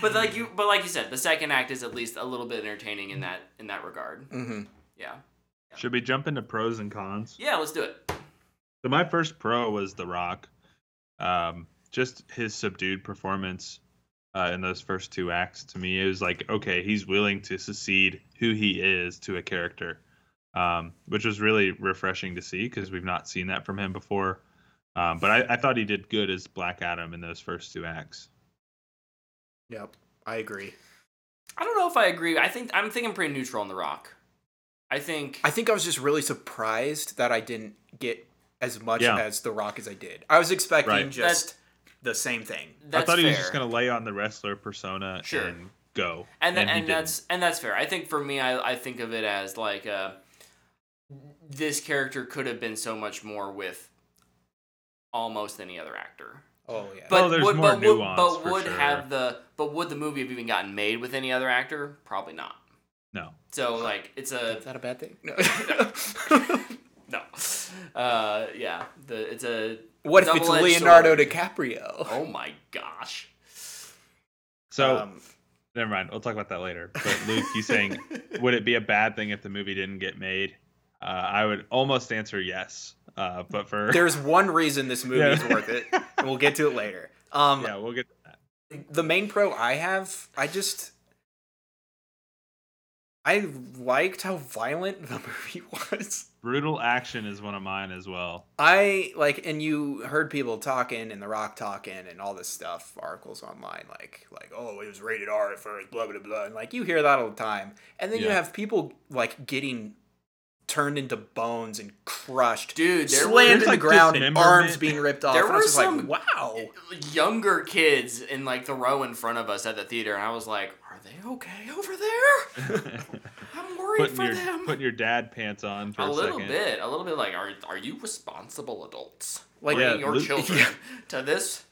but like you said, the second act is at least a little bit entertaining in that regard. Mm-hmm. Yeah. Should we jump into pros and cons? Yeah, let's do it. So my first pro was The Rock, just his subdued performance. In those first two acts, to me, it was like, okay, he's willing to secede who he is to a character, which was really refreshing to see because we've not seen that from him before. But I thought he did good as Black Adam in those first two acts. Yep, I agree. I don't know if I agree. I'm thinking pretty neutral on The Rock. I think I was just really surprised that I didn't get as much as The Rock as I did. I was expecting just the same thing. That's I thought he was just going to lay on the wrestler persona and go. And that's fair. I think for me, I think of it as like this character could have been so much more with almost any other actor. Oh yeah. But would the movie have even gotten made with any other actor? Probably not. No. So like is that a bad thing? No. No. What if it's Leonardo DiCaprio? Oh my gosh. So, never mind. We'll talk about that later. But Luke, you saying, would it be a bad thing if the movie didn't get made? I would almost answer yes. But there's one reason this movie is worth it, and we'll get to it later. We'll get to that. The main pro I have, I liked how violent the movie was. Brutal action is one of mine as well. And you heard people talking and The Rock talking and all this stuff, articles online, like oh, it was rated R at first, blah, blah, blah. And like, you hear that all the time. And then you have people like getting turned into bones and crushed. Dude, slammed to the ground and arms being ripped off. There were some younger kids in like the row in front of us at the theater. And I was like, are they okay over there? I'm worried for them. Putting your dad pants on for a little bit like, are you responsible adults? Like bringing your children to this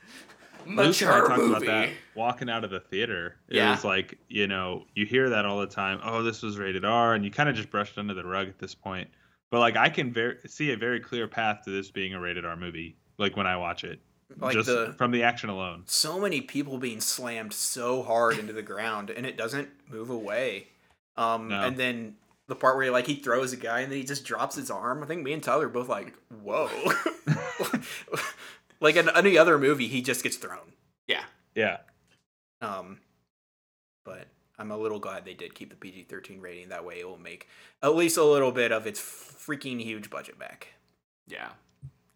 mature movie. About that, walking out of the theater, it was like, you know, you hear that all the time. Oh, this was rated R, and you kind of just brushed under the rug at this point. But like, I can see a very clear path to this being a rated R movie. Like when I watch it. Like from the action alone. So many people being slammed so hard into the ground, and it doesn't move away. No. And then the part where he throws a guy and then he just drops his arm. I think me and Tyler are both like, whoa. Like in any other movie, he just gets thrown. Yeah. Yeah. But I'm a little glad they did keep the PG-13 rating. That way it will make at least a little bit of its freaking huge budget back. Yeah.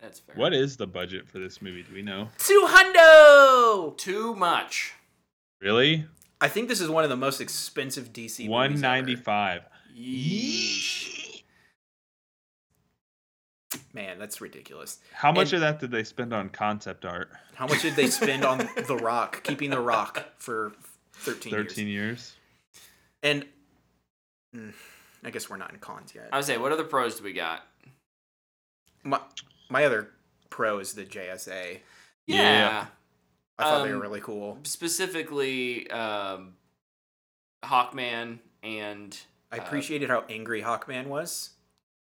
That's fair. What is the budget for this movie? Do we know? $200! Too much. Really? I think this is one of the most expensive DC movies. $195. Yeesh. Man, that's ridiculous. How much of that did they spend on concept art? How much did they spend on The Rock, keeping The Rock for 13 years? And I guess we're not in cons yet. I would say, what other pros do we got? My other pros the JSA. Yeah. I thought they were really cool. Specifically, Hawkman and... I appreciated how angry Hawkman was.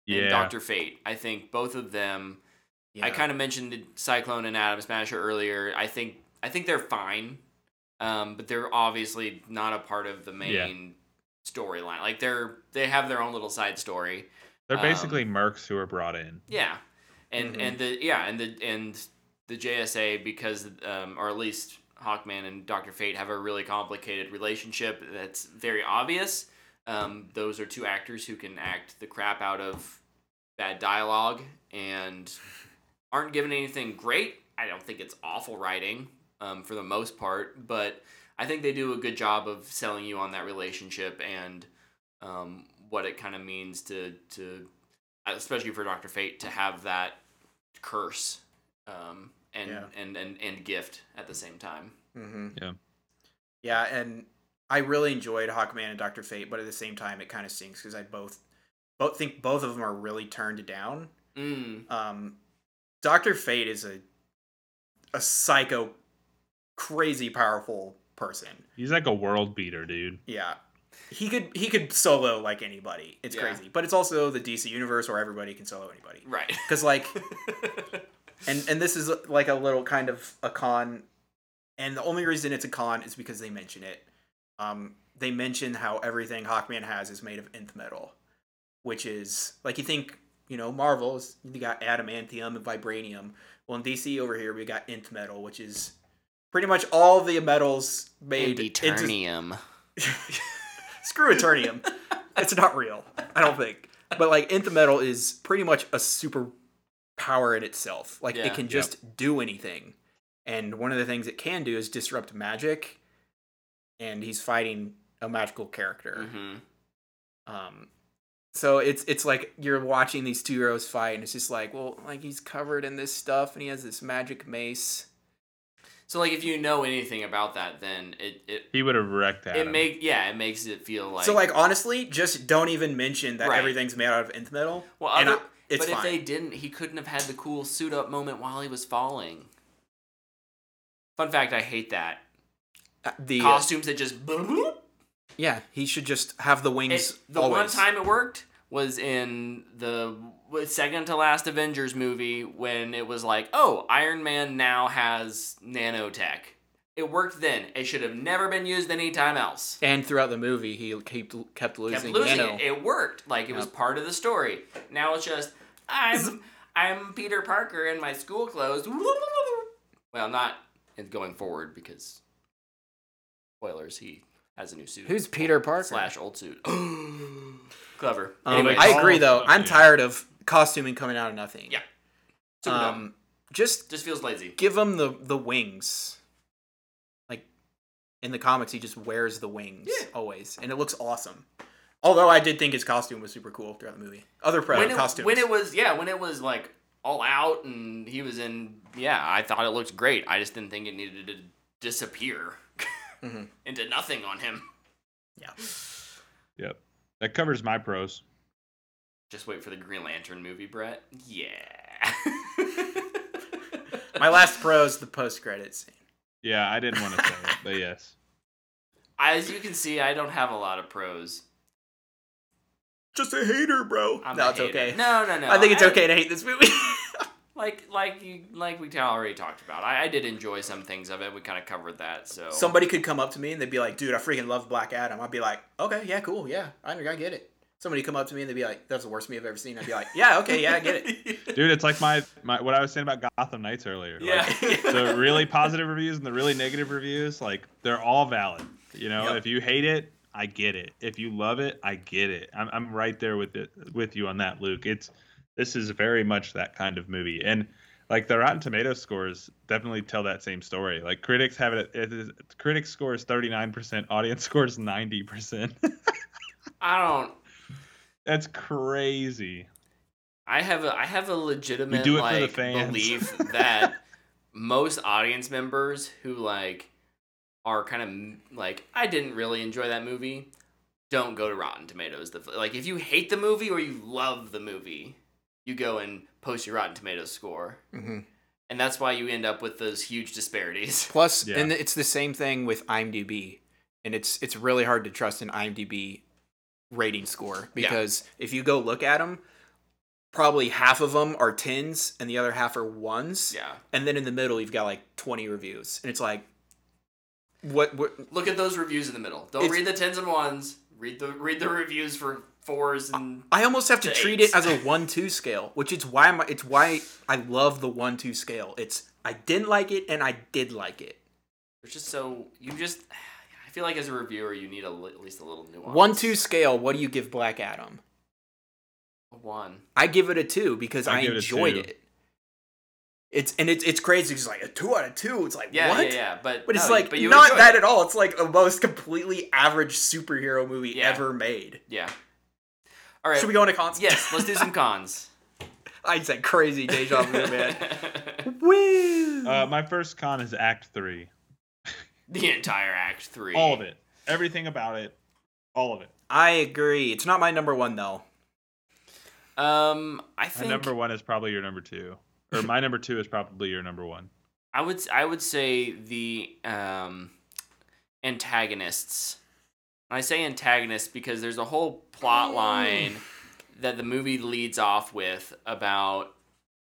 Yeah. And Dr. Fate. I think both of them... Yeah. I kind of mentioned Cyclone and Atom Smasher earlier. I think they're fine, but they're obviously not a part of the main storyline. Like they have their own little side story. They're basically mercs who are brought in. Yeah, and the JSA because or at least Hawkman and Dr. Fate have a really complicated relationship that's very obvious. Those are two actors who can act the crap out of bad dialogue and aren't given anything great. I don't think it's awful writing for the most part, but I think they do a good job of selling you on that relationship and what it kind of means to, especially for Dr. Fate, to have that curse and gift at the same time. Mm-hmm. Yeah. Yeah, and I really enjoyed Hawkman and Dr. Fate, but at the same time it kind of stinks because I both think both of them are really turned down. Mm. Dr. Fate is a psycho, crazy powerful person. He's like a world beater, dude. Yeah. He could solo like anybody. It's crazy. But it's also the DC universe where everybody can solo anybody. Right. Because like and this is like a little kind of a con, and the only reason it's a con is because they mention it. They mention how everything Hawkman has is made of nth metal, which is like you think Marvel, you got adamantium and vibranium. Well, in DC over here, we got nth metal, which is pretty much all the metals made. And Eternium. Screw Eternium. It's not real, I don't think. But, like, nth metal is pretty much a super power in itself. Like, it can just do anything. And one of the things it can do is disrupt magic. And he's fighting a magical character. Mm-hmm. So it's like you're watching these two heroes fight, and it's just like, well, like he's covered in this stuff, and he has this magic mace. So like, if you know anything about that, then he would have wrecked that. It makes it feel like. So like, honestly, just don't even mention that everything's made out of nth metal. Well, but if they didn't, he couldn't have had the cool suit up moment while he was falling. Fun fact: I hate that the costumes that just. Boop, yeah, he should just have the wings always. One time it worked was in the second to last Avengers movie when it was like, oh, Iron Man now has nanotech. It worked then. It should have never been used any time else. And throughout the movie, he kept losing nano. It worked. Like, it was part of the story. Now it's just, I'm Peter Parker in my school clothes. Well, not going forward because, spoilers, he... has a new suit. Who's Peter Parker? / old suit. Clever. I agree, though. I'm tired of costuming coming out of nothing. Yeah. Super dumb. Just feels lazy. Give him the wings. Like, in the comics, he just wears the wings always. And it looks awesome. Although I did think his costume was super cool throughout the movie. Other costumes. When it was like all out and he was in, I thought it looked great. I just didn't think it needed to disappear. Mm-hmm. Into nothing on him. Yeah. Yep. That covers my pros. Just wait for the Green Lantern movie, Brett. Yeah. My last pro is the post-credits scene. Yeah, I didn't want to say it, but yes. As you can see, I don't have a lot of pros. Just a hater, bro. It's okay. No. I think it's okay to hate this movie. Like we already talked about. I did enjoy some things of it. We kind of covered that. So somebody could come up to me and they'd be like, dude, I freaking love Black Adam. I'd be like, okay, yeah, cool, yeah, I get it. Somebody come up to me and they'd be like, that's the worst movie I've ever seen. I'd be like, yeah, okay, yeah, I get it. Dude, it's like my what I was saying about Gotham Knights earlier. Yeah. Like, the really positive reviews and the really negative reviews, like, they're all valid. If you hate it, I get it. If you love it, I get it. I'm right there with you on that, Luke. This is very much that kind of movie. And, like, the Rotten Tomatoes scores definitely tell that same story. Like, critics have it... critics score is 39%. Audience score is 90%. I don't... That's crazy. I have a legitimate, like, belief that most audience members who, like, are kind of, like, I didn't really enjoy that movie, don't go to Rotten Tomatoes. Like, if you hate the movie or you love the movie... you go and post your Rotten Tomatoes score. Mm-hmm. And that's why you end up with those huge disparities. Plus, yeah. And it's the same thing with IMDb. And it's really hard to trust an IMDb rating score. Because if you go look at them, probably half of them are 10s and the other half are 1s. Yeah. And then in the middle, you've got like 20 reviews. And it's like, what? Look at those reviews in the middle. Don't read the 10s and 1s. Read the reviews for 4s and I almost have to treat it as a 1-2 scale, which is why I love the 1-2 scale. It's I didn't like it and I did like it. It's just so I feel like as a reviewer you need at least a little nuance. 1-2 scale. What do you give Black Adam? A 1. I give it a 2 because I enjoyed it. It's crazy. It's like a 2 out of 2. It's like what? Yeah. But it's like not that at all. It's like the most completely average superhero movie ever made. Yeah. All right. Should we go into cons? Yes. Let's do some cons. I said crazy deja vu, man. Woo! My first con is Act 3. The entire Act 3. All of it. Everything about it. All of it. I agree. It's not my number 1 though. I think my number 1 is probably your number 2. Or my number 2 is probably your number 1. I would say the antagonists. And I say antagonists because there's a whole plot line that the movie leads off with about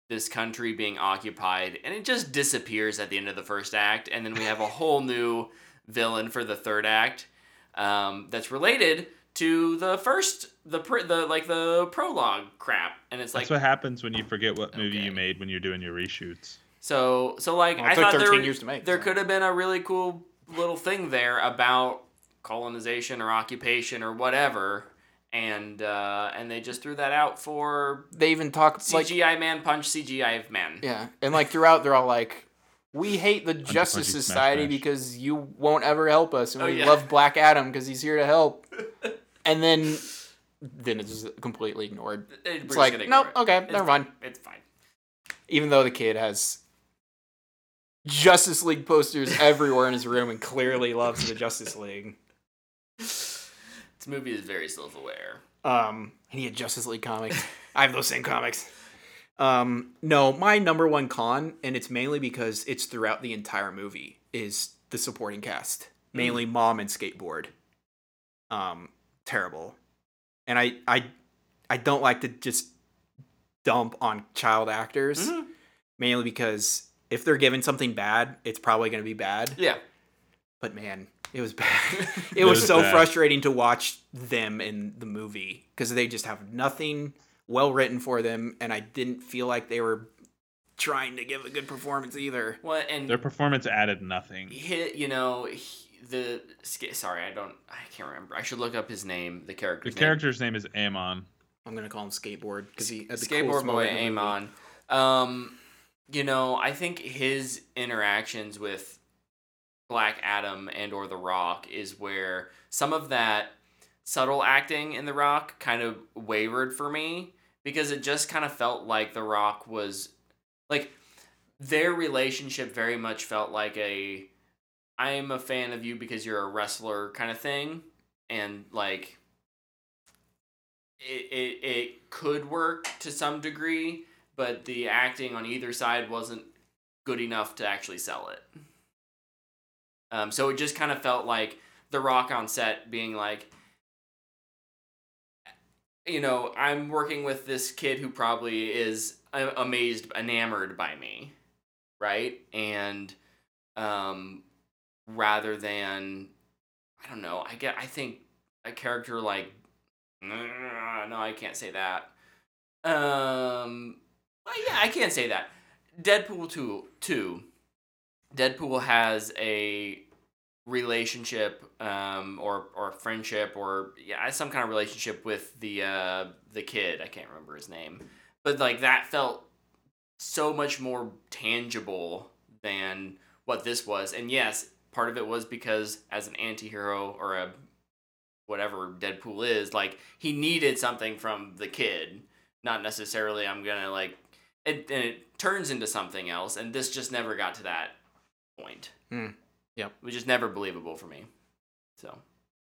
this country being occupied, and it just disappears at the end of the first act, and then we have a whole new villain for the third act that's related to the first, the prologue crap, and it's like that's what happens when you forget what movie you made when you're doing your reshoots. I thought 13 years to make, there could have been a really cool little thing there about colonization or occupation or whatever, and they just threw that out for. They even talk CGI like, man punch CGI man. Yeah, and like throughout they're all like, we hate the Justice Society because you won't ever help us, and we love Black Adam because he's here to help. And then it's just completely ignored. It's like, nope, okay, never mind. It's fine. Even though the kid has Justice League posters everywhere in his room and clearly loves the Justice League. This movie is very self-aware. And he had Justice League comics. I have those same comics. No, my number 1 con, and it's mainly because it's throughout the entire movie, is the supporting cast. Mainly Mom and Skateboard. Terrible. And I don't like to just dump on child actors, mainly because if they're given something bad, it's probably going to be bad. Yeah. But man, it was bad. it was so bad. Frustrating to watch them in the movie because they just have nothing well written for them, and I didn't feel like they were trying to give a good performance either. Well, and their performance added nothing. I can't remember. I should look up his name. The character's name is Amon. I'm gonna call him Skateboard because he has the Skateboard Boy Amon. I think his interactions with Black Adam and or The Rock is where some of that subtle acting in The Rock kind of wavered for me because it just kind of felt like The Rock was like their relationship very much felt like a. I'm a fan of you because you're a wrestler kind of thing, and like it could work to some degree, but the acting on either side wasn't good enough to actually sell it. So it just kind of felt like The Rock on set being like, I'm working with this kid who probably is enamored by me, right? And rather than, I don't know, I think a character like, no, I can't say that. I can't say that. Deadpool 2. Deadpool has a relationship, or friendship, or some kind of relationship with the kid. I can't remember his name, but like that felt so much more tangible than what this was, and yes. Part of it was because as an anti-hero or a whatever Deadpool is, like he needed something from the kid, not necessarily I'm going to like it, and it turns into something else. And this just never got to that point. Mm. Yeah. It was just never believable for me. So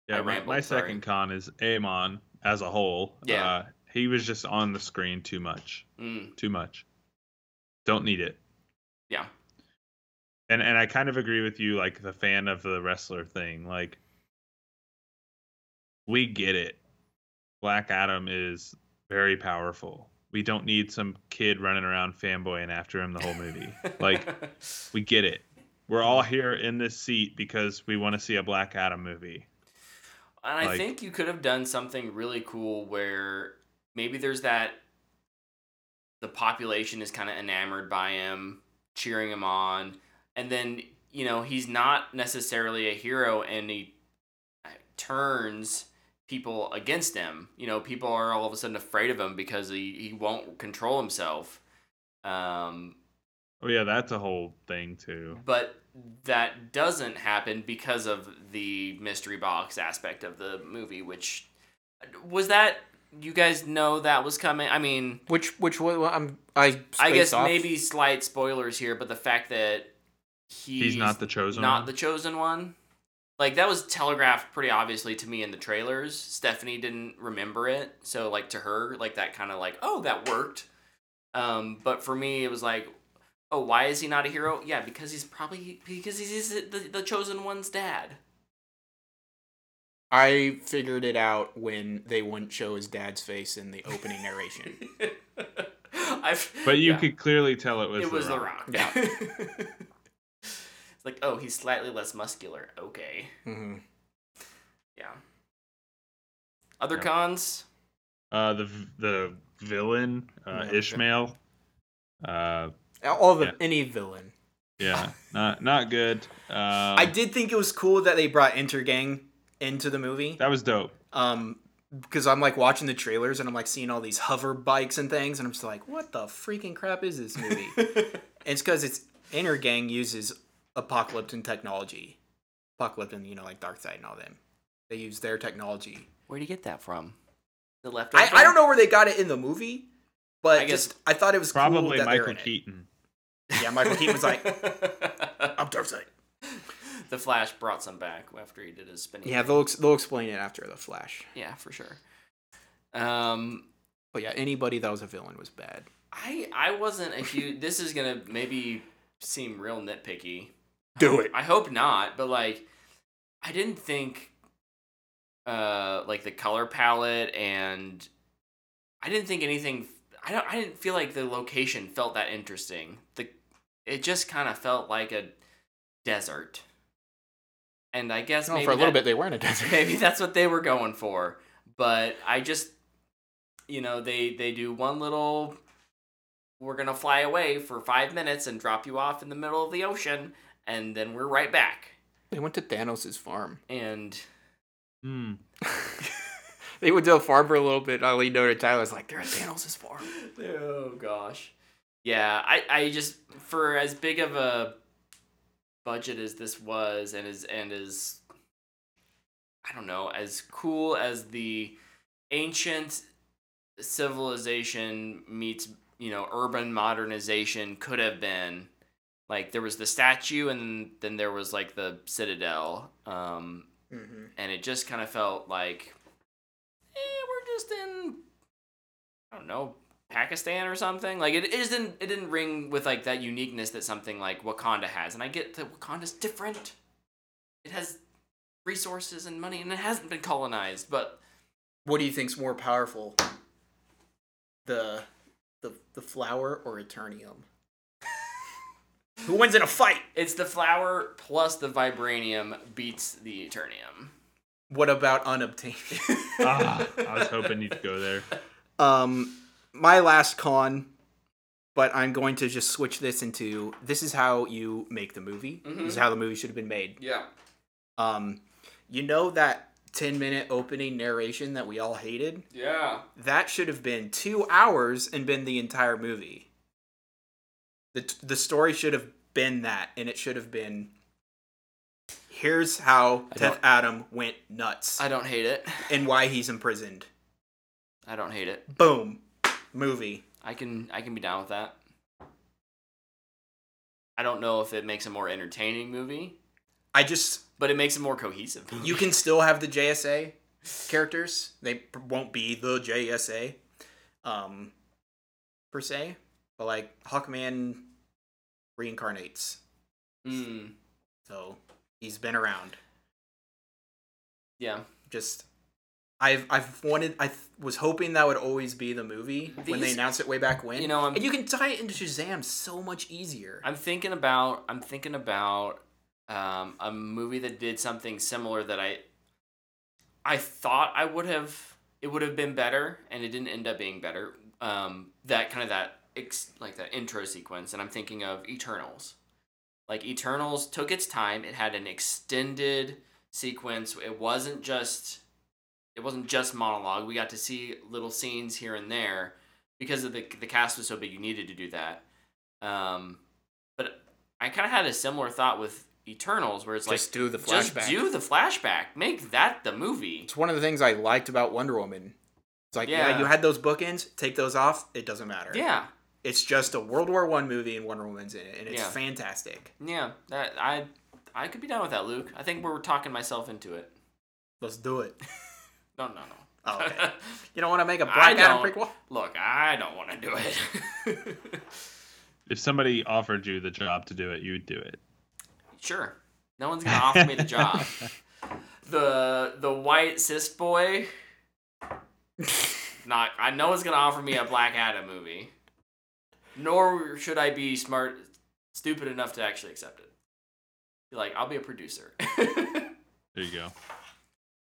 yeah, my second con is Amon as a whole. Yeah. He was just on the screen too much. Don't need it. Yeah. And I kind of agree with you, like the fan of the wrestler thing. Like, we get it. Black Adam is very powerful. We don't need some kid running around fanboying after him the whole movie. Like, we get it. We're all here in this seat because we want to see a Black Adam movie. And I think you could have done something really cool where maybe there's that the population is kind of enamored by him, cheering him on, and then, you know, he's not necessarily a hero and he turns people against him. You know, people are all of a sudden afraid of him because he won't control himself. Oh yeah, that's a whole thing too. But that doesn't happen because of the mystery box aspect of the movie, which was that you guys know that was coming. I mean, I guess maybe slight spoilers here, but the fact that he's not the chosen one. Like, that was telegraphed pretty obviously to me in the trailers. Stephanie didn't remember it. So, like, to her, like, that kind of, like, oh, that worked. But for me, it was like, oh, why is he not a hero? Yeah, because he's the chosen one's dad. I figured it out when they wouldn't show his dad's face in the opening narration. But you could clearly tell it was The Rock. Yeah. Like, oh, he's slightly less muscular. Okay. Mm-hmm. Yeah. Other cons? The villain, Ishmael. Any villain. Yeah, not good. I did think it was cool that they brought Intergang into the movie. That was dope. Because I'm like watching the trailers and I'm like seeing all these hover bikes and things, and I'm just like, what the freaking crap is this movie? It's because Intergang uses Apocalyptic technology. Apocalyptic, you know, like Darkseid and all them. They use their technology. Where do you get that from? The leftover? I don't know where they got it in the movie, but I thought it was probably cool that Michael Keaton. Yeah, Michael Keaton was like, I'm Darkseid. The Flash brought some back after he did his spinning. Yeah, they'll explain it after the Flash. Yeah, for sure. But yeah, anybody that was a villain was bad. I wasn't a huge. This is gonna maybe seem real nitpicky. Do it. I hope not, but like, I didn't think, like the color palette, and I didn't think anything. I didn't feel like the location felt that interesting. It just kind of felt like a desert. And I guess maybe for a little bit they were in a desert. Maybe that's what they were going for. But I just, you know, they do one little, we're gonna fly away for 5 minutes and drop you off in the middle of the ocean, and then we're right back. They went to Thanos' farm. And they went to a farm for a little bit, and I leaned over to Tyler, I was like, they're at Thanos' farm. Oh gosh. Yeah, I just, for as big of a budget as this was, and as I don't know, as cool as the ancient civilization meets, you know, urban modernization could have been, like, there was the statue and then there was like the citadel, and it just kind of felt like, we're just in, I don't know, Pakistan or something. Like, it didn't ring with like that uniqueness that something like Wakanda has, and I get that Wakanda's different. It has resources and money, and it hasn't been colonized. But what do you think's more powerful? The flower or Eternium? Who wins in a fight? It's the flower plus the vibranium beats the Eternium. What about unobtainium? I was hoping you'd go there. My last con, but I'm going to just switch this into, this is how you make the movie. Mm-hmm. This is how the movie should have been made. Yeah. You know that 10-minute opening narration that we all hated? Yeah. That should have been 2 hours and been the entire movie. The story should have been that, and it should have been, here's how Death Adam went nuts. I don't hate it. And why he's imprisoned. I don't hate it. Boom. Movie. I can be down with that. I don't know if it makes a more entertaining movie. But it makes it more cohesive. You can still have the JSA characters. They won't be the JSA, per se. But like Hawkman, reincarnates. Mm. So he's been around. Yeah. Just I was hoping that would always be the movie when they announced it way back when. You know, and you can tie it into Shazam so much easier. I'm thinking about a movie that did something similar that I thought I would have, it would have been better, and it didn't end up being better. That intro sequence, and I'm thinking of Eternals. Like, Eternals took its time. It had an extended sequence. It wasn't just monologue. We got to see little scenes here and there because of the cast was so big. You needed to do that. But I kind of had a similar thought with Eternals, where it's just like, do the flashback, make that the movie. It's one of the things I liked about Wonder Woman. It's like, yeah, you had those bookends, take those off, it doesn't matter. Yeah. It's just a World War I movie and Wonder Woman's in it, and it's fantastic. Yeah, that I could be done with that, Luke. I think we're talking myself into it. Let's do it. No. Oh, okay. You don't want to make a Black Adam prequel? Look, I don't want to do it. If somebody offered you the job to do it, you would do it. Sure. No one's going to offer me the job. The white cis boy, no one's going to offer me a Black Adam movie. Nor should I be stupid enough to actually accept it. Be like, I'll be a producer. There you go.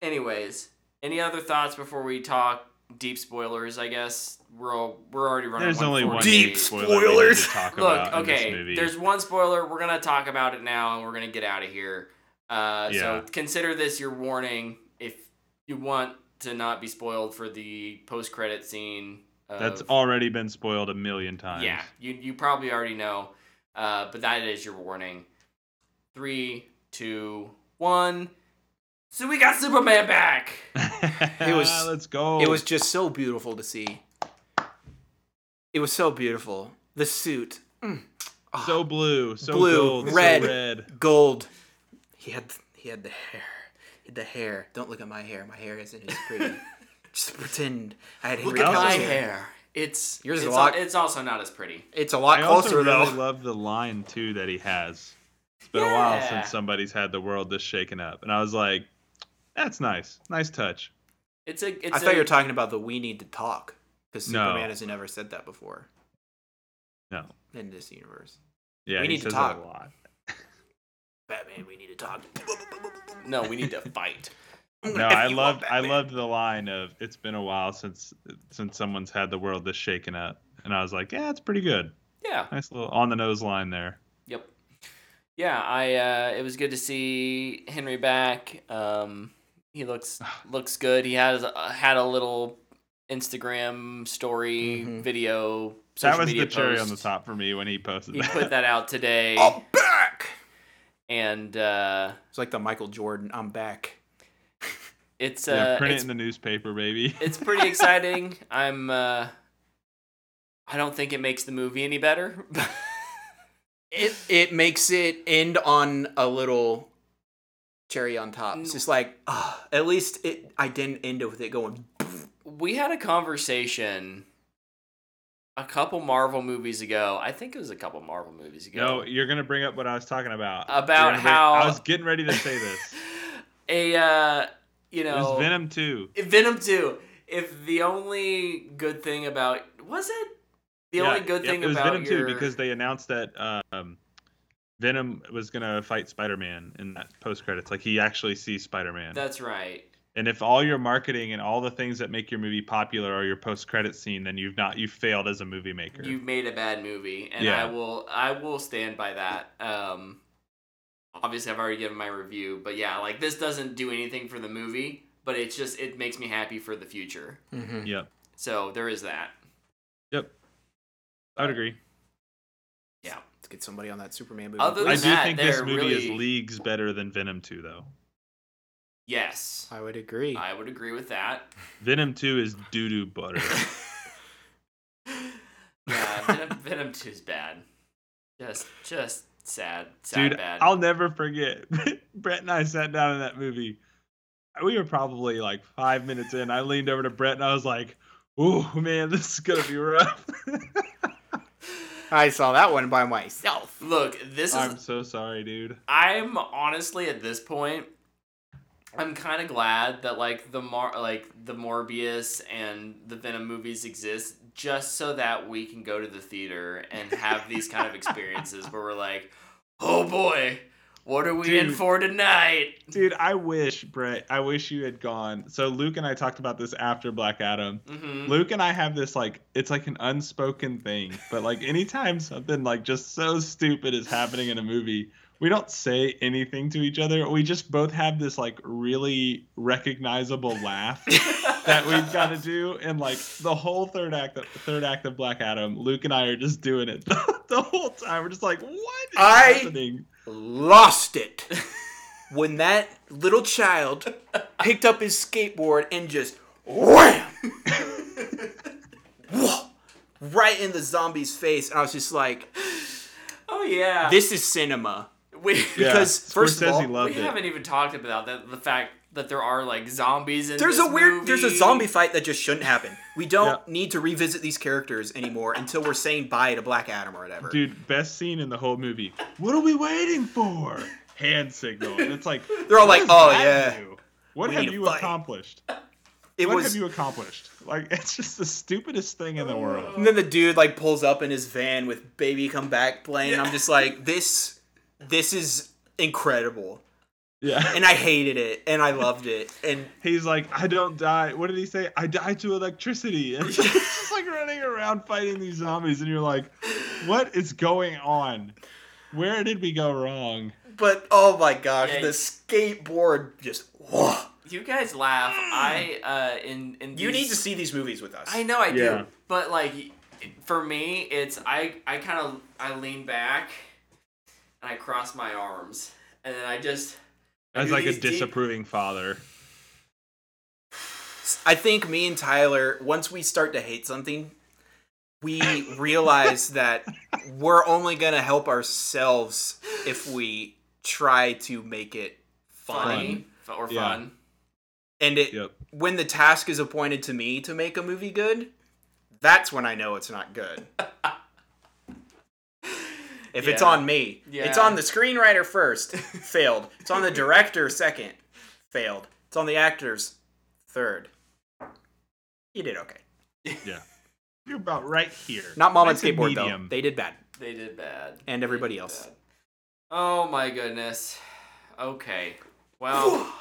Anyways, any other thoughts before we talk deep spoilers? I guess we're already running. There's only one deep spoiler to talk about. Look, okay, in this movie. There's one spoiler. We're gonna talk about it now, and we're gonna get out of here. So consider this your warning if you want to not be spoiled for the post-credit scene. That's already been spoiled a million times. Yeah, you probably already know, but that is your warning. 3, 2, 1. So we got Superman back. It was let's go. It was just so beautiful to see. It was so beautiful. The suit, so blue, so blue, gold, red, so red, gold. He had the hair. Don't look at my hair. My hair isn't as pretty. Just pretend I had look at my hair. It's yours. It's also not as pretty. It's a lot closer though. I also really love the line too that he has. It's been a while since somebody's had the world this shaken up, and I was like, that's nice. Nice touch. I thought you were talking about the "we need to talk" because Superman has never said that before. No. In this universe. Yeah, we need to talk. A lot. Batman, we need to talk. No, we need to fight. No, I loved the line of "It's been a while since someone's had the world this shaken up," and I was like, yeah, it's pretty good. Yeah. Nice little on the nose line there. Yep. Yeah, it was good to see Henry back. He looks good. He had a little Instagram story video. That was the cherry on the top for me when he posted. He put that out today. I'm back, and it's like the Michael Jordan. I'm back. It's print it in the newspaper, baby. It's pretty exciting. I don't think it makes the movie any better. It makes it end on a little cherry on top. It's just like, at least I didn't end it with it going. We had a conversation a couple Marvel movies ago. I think it was a couple Marvel movies ago. No, you're going to bring up what I was talking about. About how. I was getting ready to say this. It was Venom 2. Venom 2. If the only good thing about. Was it? The only good thing about Venom 2, because they announced that Venom was gonna fight Spider-Man in that post credits. Like, he actually sees Spider-Man. That's right. And if all your marketing and all the things that make your movie popular are your post credit scene, then you've failed as a movie maker. You've made a bad movie, and I will stand by that. Obviously, I've already given my review, but yeah, like, this doesn't do anything for the movie, but it's just it makes me happy for the future. Mm-hmm. Yep. So there is that. Yep. I would agree. Yeah. Let's get somebody on that Superman movie. Other than I think this movie is leagues better than Venom 2, though. Yes. I would agree. I would agree with that. Venom 2 is doo-doo butter. Yeah, Venom 2 is bad. Just sad. Dude, bad. I'll never forget. Brett and I sat down in that movie. We were probably like 5 minutes in. I leaned over to Brett and I was like, ooh, man, this is going to be rough. I saw that one by myself. Look, this I'm so sorry, dude. I'm honestly, at this point, I'm kind of glad that the Morbius and the Venom movies exist just so that we can go to the theater and have these kind of experiences where we're like, oh boy, what are we in for tonight? Dude, I wish, Brett, I wish you had gone. So Luke and I talked about this after Black Adam. Mm-hmm. Luke and I have this, like, it's like an unspoken thing. But, like, anytime something, like, just so stupid is happening in a movie, we don't say anything to each other. We just both have this, like, really recognizable laugh that we've got to do. And, like, the whole third act of Black Adam, Luke and I are just doing it the whole time. We're just like, what is happening? Lost it when that little child picked up his skateboard and just wham right in the zombie's face, and I was just like, oh yeah, this is cinema. Because first of all, we haven't even talked about the fact that there are, like, zombies in this movie. There's a zombie fight that just shouldn't happen. We don't need to revisit these characters anymore until we're saying bye to Black Adam or whatever. Dude, best scene in the whole movie. What are we waiting for? Hand signal. And it's like, they're all like, oh yeah. What have you accomplished? Like, it's just the stupidest thing in the world. And then the dude, like, pulls up in his van with Baby Come Back playing. And I'm just like, this is incredible. Yeah. And I hated it, and I loved it. And he's like, I don't die. What did he say? I die to electricity. And it's just like running around fighting these zombies, and you're like, what is going on? Where did we go wrong? But, oh my gosh, the skateboard just, whoa. You guys laugh. You need to see these movies with us. I know I do. Yeah. But, like, for me, it's, I kind of lean back, and I cross my arms, and then I just... As, like, a disapproving father. I think me and Tyler, once we start to hate something, we realize that we're only going to help ourselves if we try to make it fun. And when the task is appointed to me to make a movie good, that's when I know it's not good. If it's on me. Yeah. It's on the screenwriter first. Failed. It's on the director second. Failed. It's on the actors third. You did okay. Yeah. You're about right here. Not Mom and Skateboard, though. They did bad. And everybody else. Bad. Oh, my goodness. Okay. Well...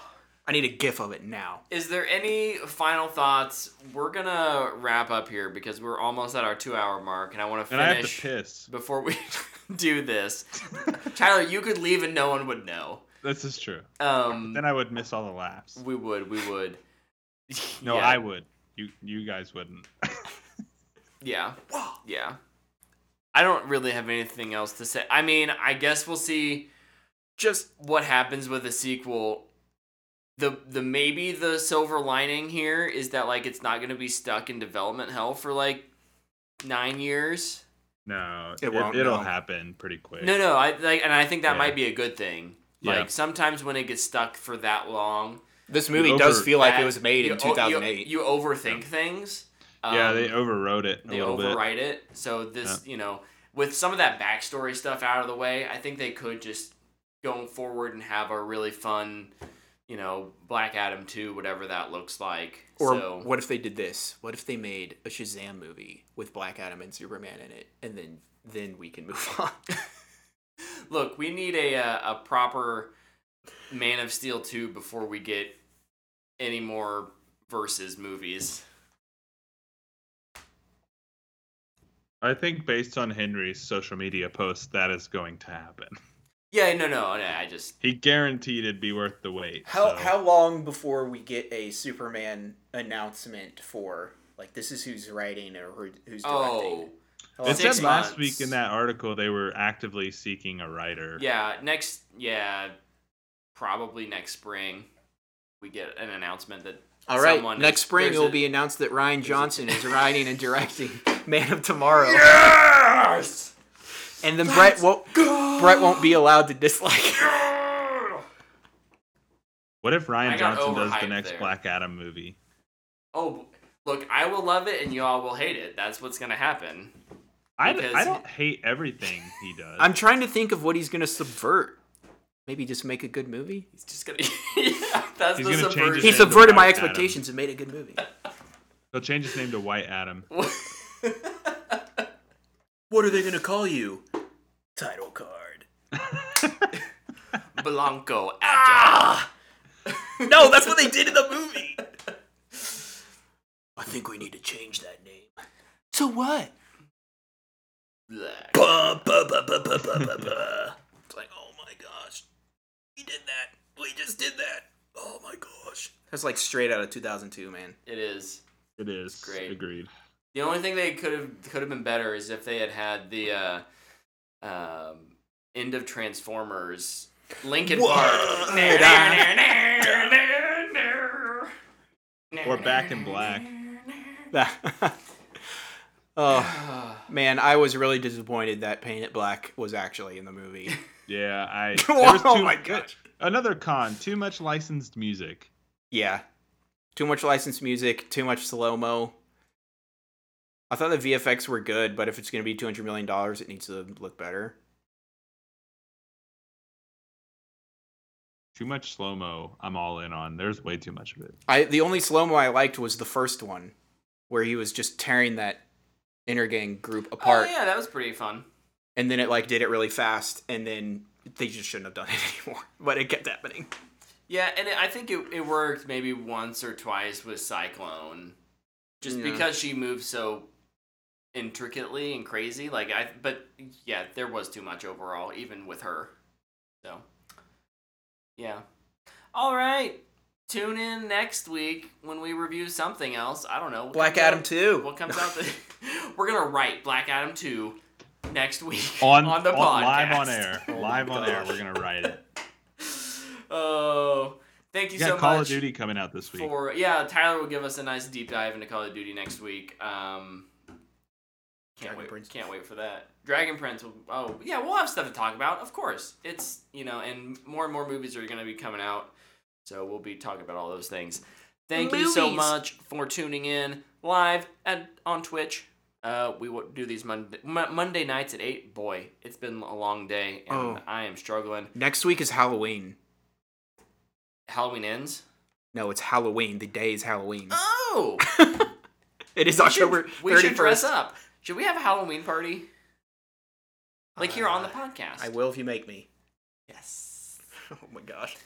I need a GIF of it now. Is there any final thoughts? We're going to wrap up here because we're almost at our 2-hour mark, and I want to finish. And I have to piss. Before we do this. Tyler, you could leave and no one would know. This is true. Then I would miss all the laughs. We would. No, yeah. I would. You guys wouldn't. Yeah. Yeah. I don't really have anything else to say. I mean, I guess we'll see just what happens with the sequel. The maybe the silver lining here is that, like, it's not going to be stuck in development hell for, like, 9 years. No, it'll happen pretty quick. No, I think that might be a good thing. Yeah. Like, sometimes when it gets stuck for that long, this movie does feel like it was made in 2008. You overthink things. They overwrote it. They overwrite it. So this, with some of that backstory stuff out of the way, I think they could just go forward and have a really fun. Black Adam 2, whatever that looks like. Or what if they did this? What if they made a Shazam movie with Black Adam and Superman in it, and then we can move on? Look, we need a proper Man of Steel 2 before we get any more versus movies. I think based on Henry's social media posts, that is going to happen. Yeah, no, he guaranteed it'd be worth the wait. How long before we get a Superman announcement for, like, this is who's writing or who's directing? Oh, it said last week in that article they were actively seeking a writer. Yeah, probably next spring we get an announcement that. All right, next spring it will be announced that Rian Johnson is writing and directing Man of Tomorrow. Yes. And then Brett won't be allowed to dislike it. What if Rian Johnson does the next Black Adam movie? Oh, look, I will love it and y'all will hate it. That's what's going to happen. I don't hate everything he does. I'm trying to think of what he's going to subvert. Maybe just make a good movie? He's just going to... Yeah, that's the subversion. He subverted my expectations and made a good movie. He'll change his name to White Adam. What are they going to call you? Title card. Blanco Adam. Ah! No, that's what they did in the movie. I think we need to change that name. To what? Bah, bah, bah, bah, bah, bah, bah. It's like, oh my gosh. We did that. We just did that. Oh my gosh. That's like straight out of 2002, man. It is. It is. It's great. Agreed. The only thing they could have been better is if they had the end of Transformers. Linkin Park. Or Back in Black. Oh, man, I was really disappointed that Paint It Black was actually in the movie. Yeah, oh my gosh. Another con, too much licensed music. Yeah. Too much licensed music, too much slow-mo. I thought the VFX were good, but if it's going to be $200 million, it needs to look better. Too much slow-mo, I'm all in on. There's way too much of it. The only slow-mo I liked was the first one, where he was just tearing that intergang group apart. Oh, yeah, that was pretty fun. And then it, like, did it really fast, and then they just shouldn't have done it anymore. But it kept happening. Yeah, and I think it worked maybe once or twice with Cyclone. Just because she moved so intricately and crazy. But, yeah, there was too much overall, even with her. So... Yeah. All right. Tune in next week when we review something else. I don't know. Black Adam 2. What comes out? We're going to write Black Adam 2 next week on the podcast. Live on air. Live on air. We're going to write it. Oh, thank you so much. Call of Duty coming out this week. Tyler will give us a nice deep dive into Call of Duty next week. Can't wait for that. Dragon Prince. We'll have stuff to talk about. Of course. It's, and more movies are going to be coming out. So we'll be talking about all those things. Thank you so much for tuning in live on Twitch. We will do these Monday nights at 8. Boy, it's been a long day, and I am struggling. Next week is Halloween. Halloween ends? No, it's Halloween. The day is Halloween. Oh! It is October 31st. We should dress up. Should we have a Halloween party? Here on the podcast. I will if you make me. Yes. Oh my gosh.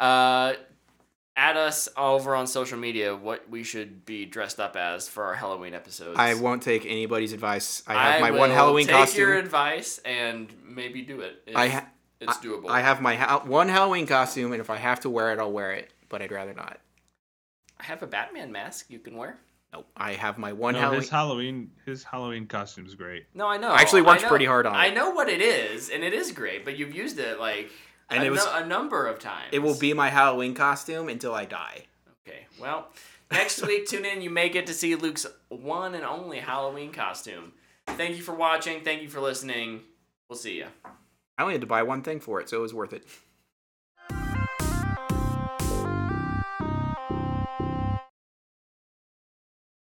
Add us over on social media what we should be dressed up as for our Halloween episodes. I won't take anybody's advice. I have my one Halloween costume. Take your advice and maybe do it. It's doable. I have my one Halloween costume, and if I have to wear it, I'll wear it. But I'd rather not. I have a Batman mask you can wear. Nope. I have my one Halloween. His Halloween costume's great. No, I know. I actually worked pretty hard on it. I know what it is, and it is great, but you've used it a number of times. It will be my Halloween costume until I die. Okay. Well, next week, tune in. You may get to see Luke's one and only Halloween costume. Thank you for watching. Thank you for listening. We'll see you. I only had to buy one thing for it, so it was worth it.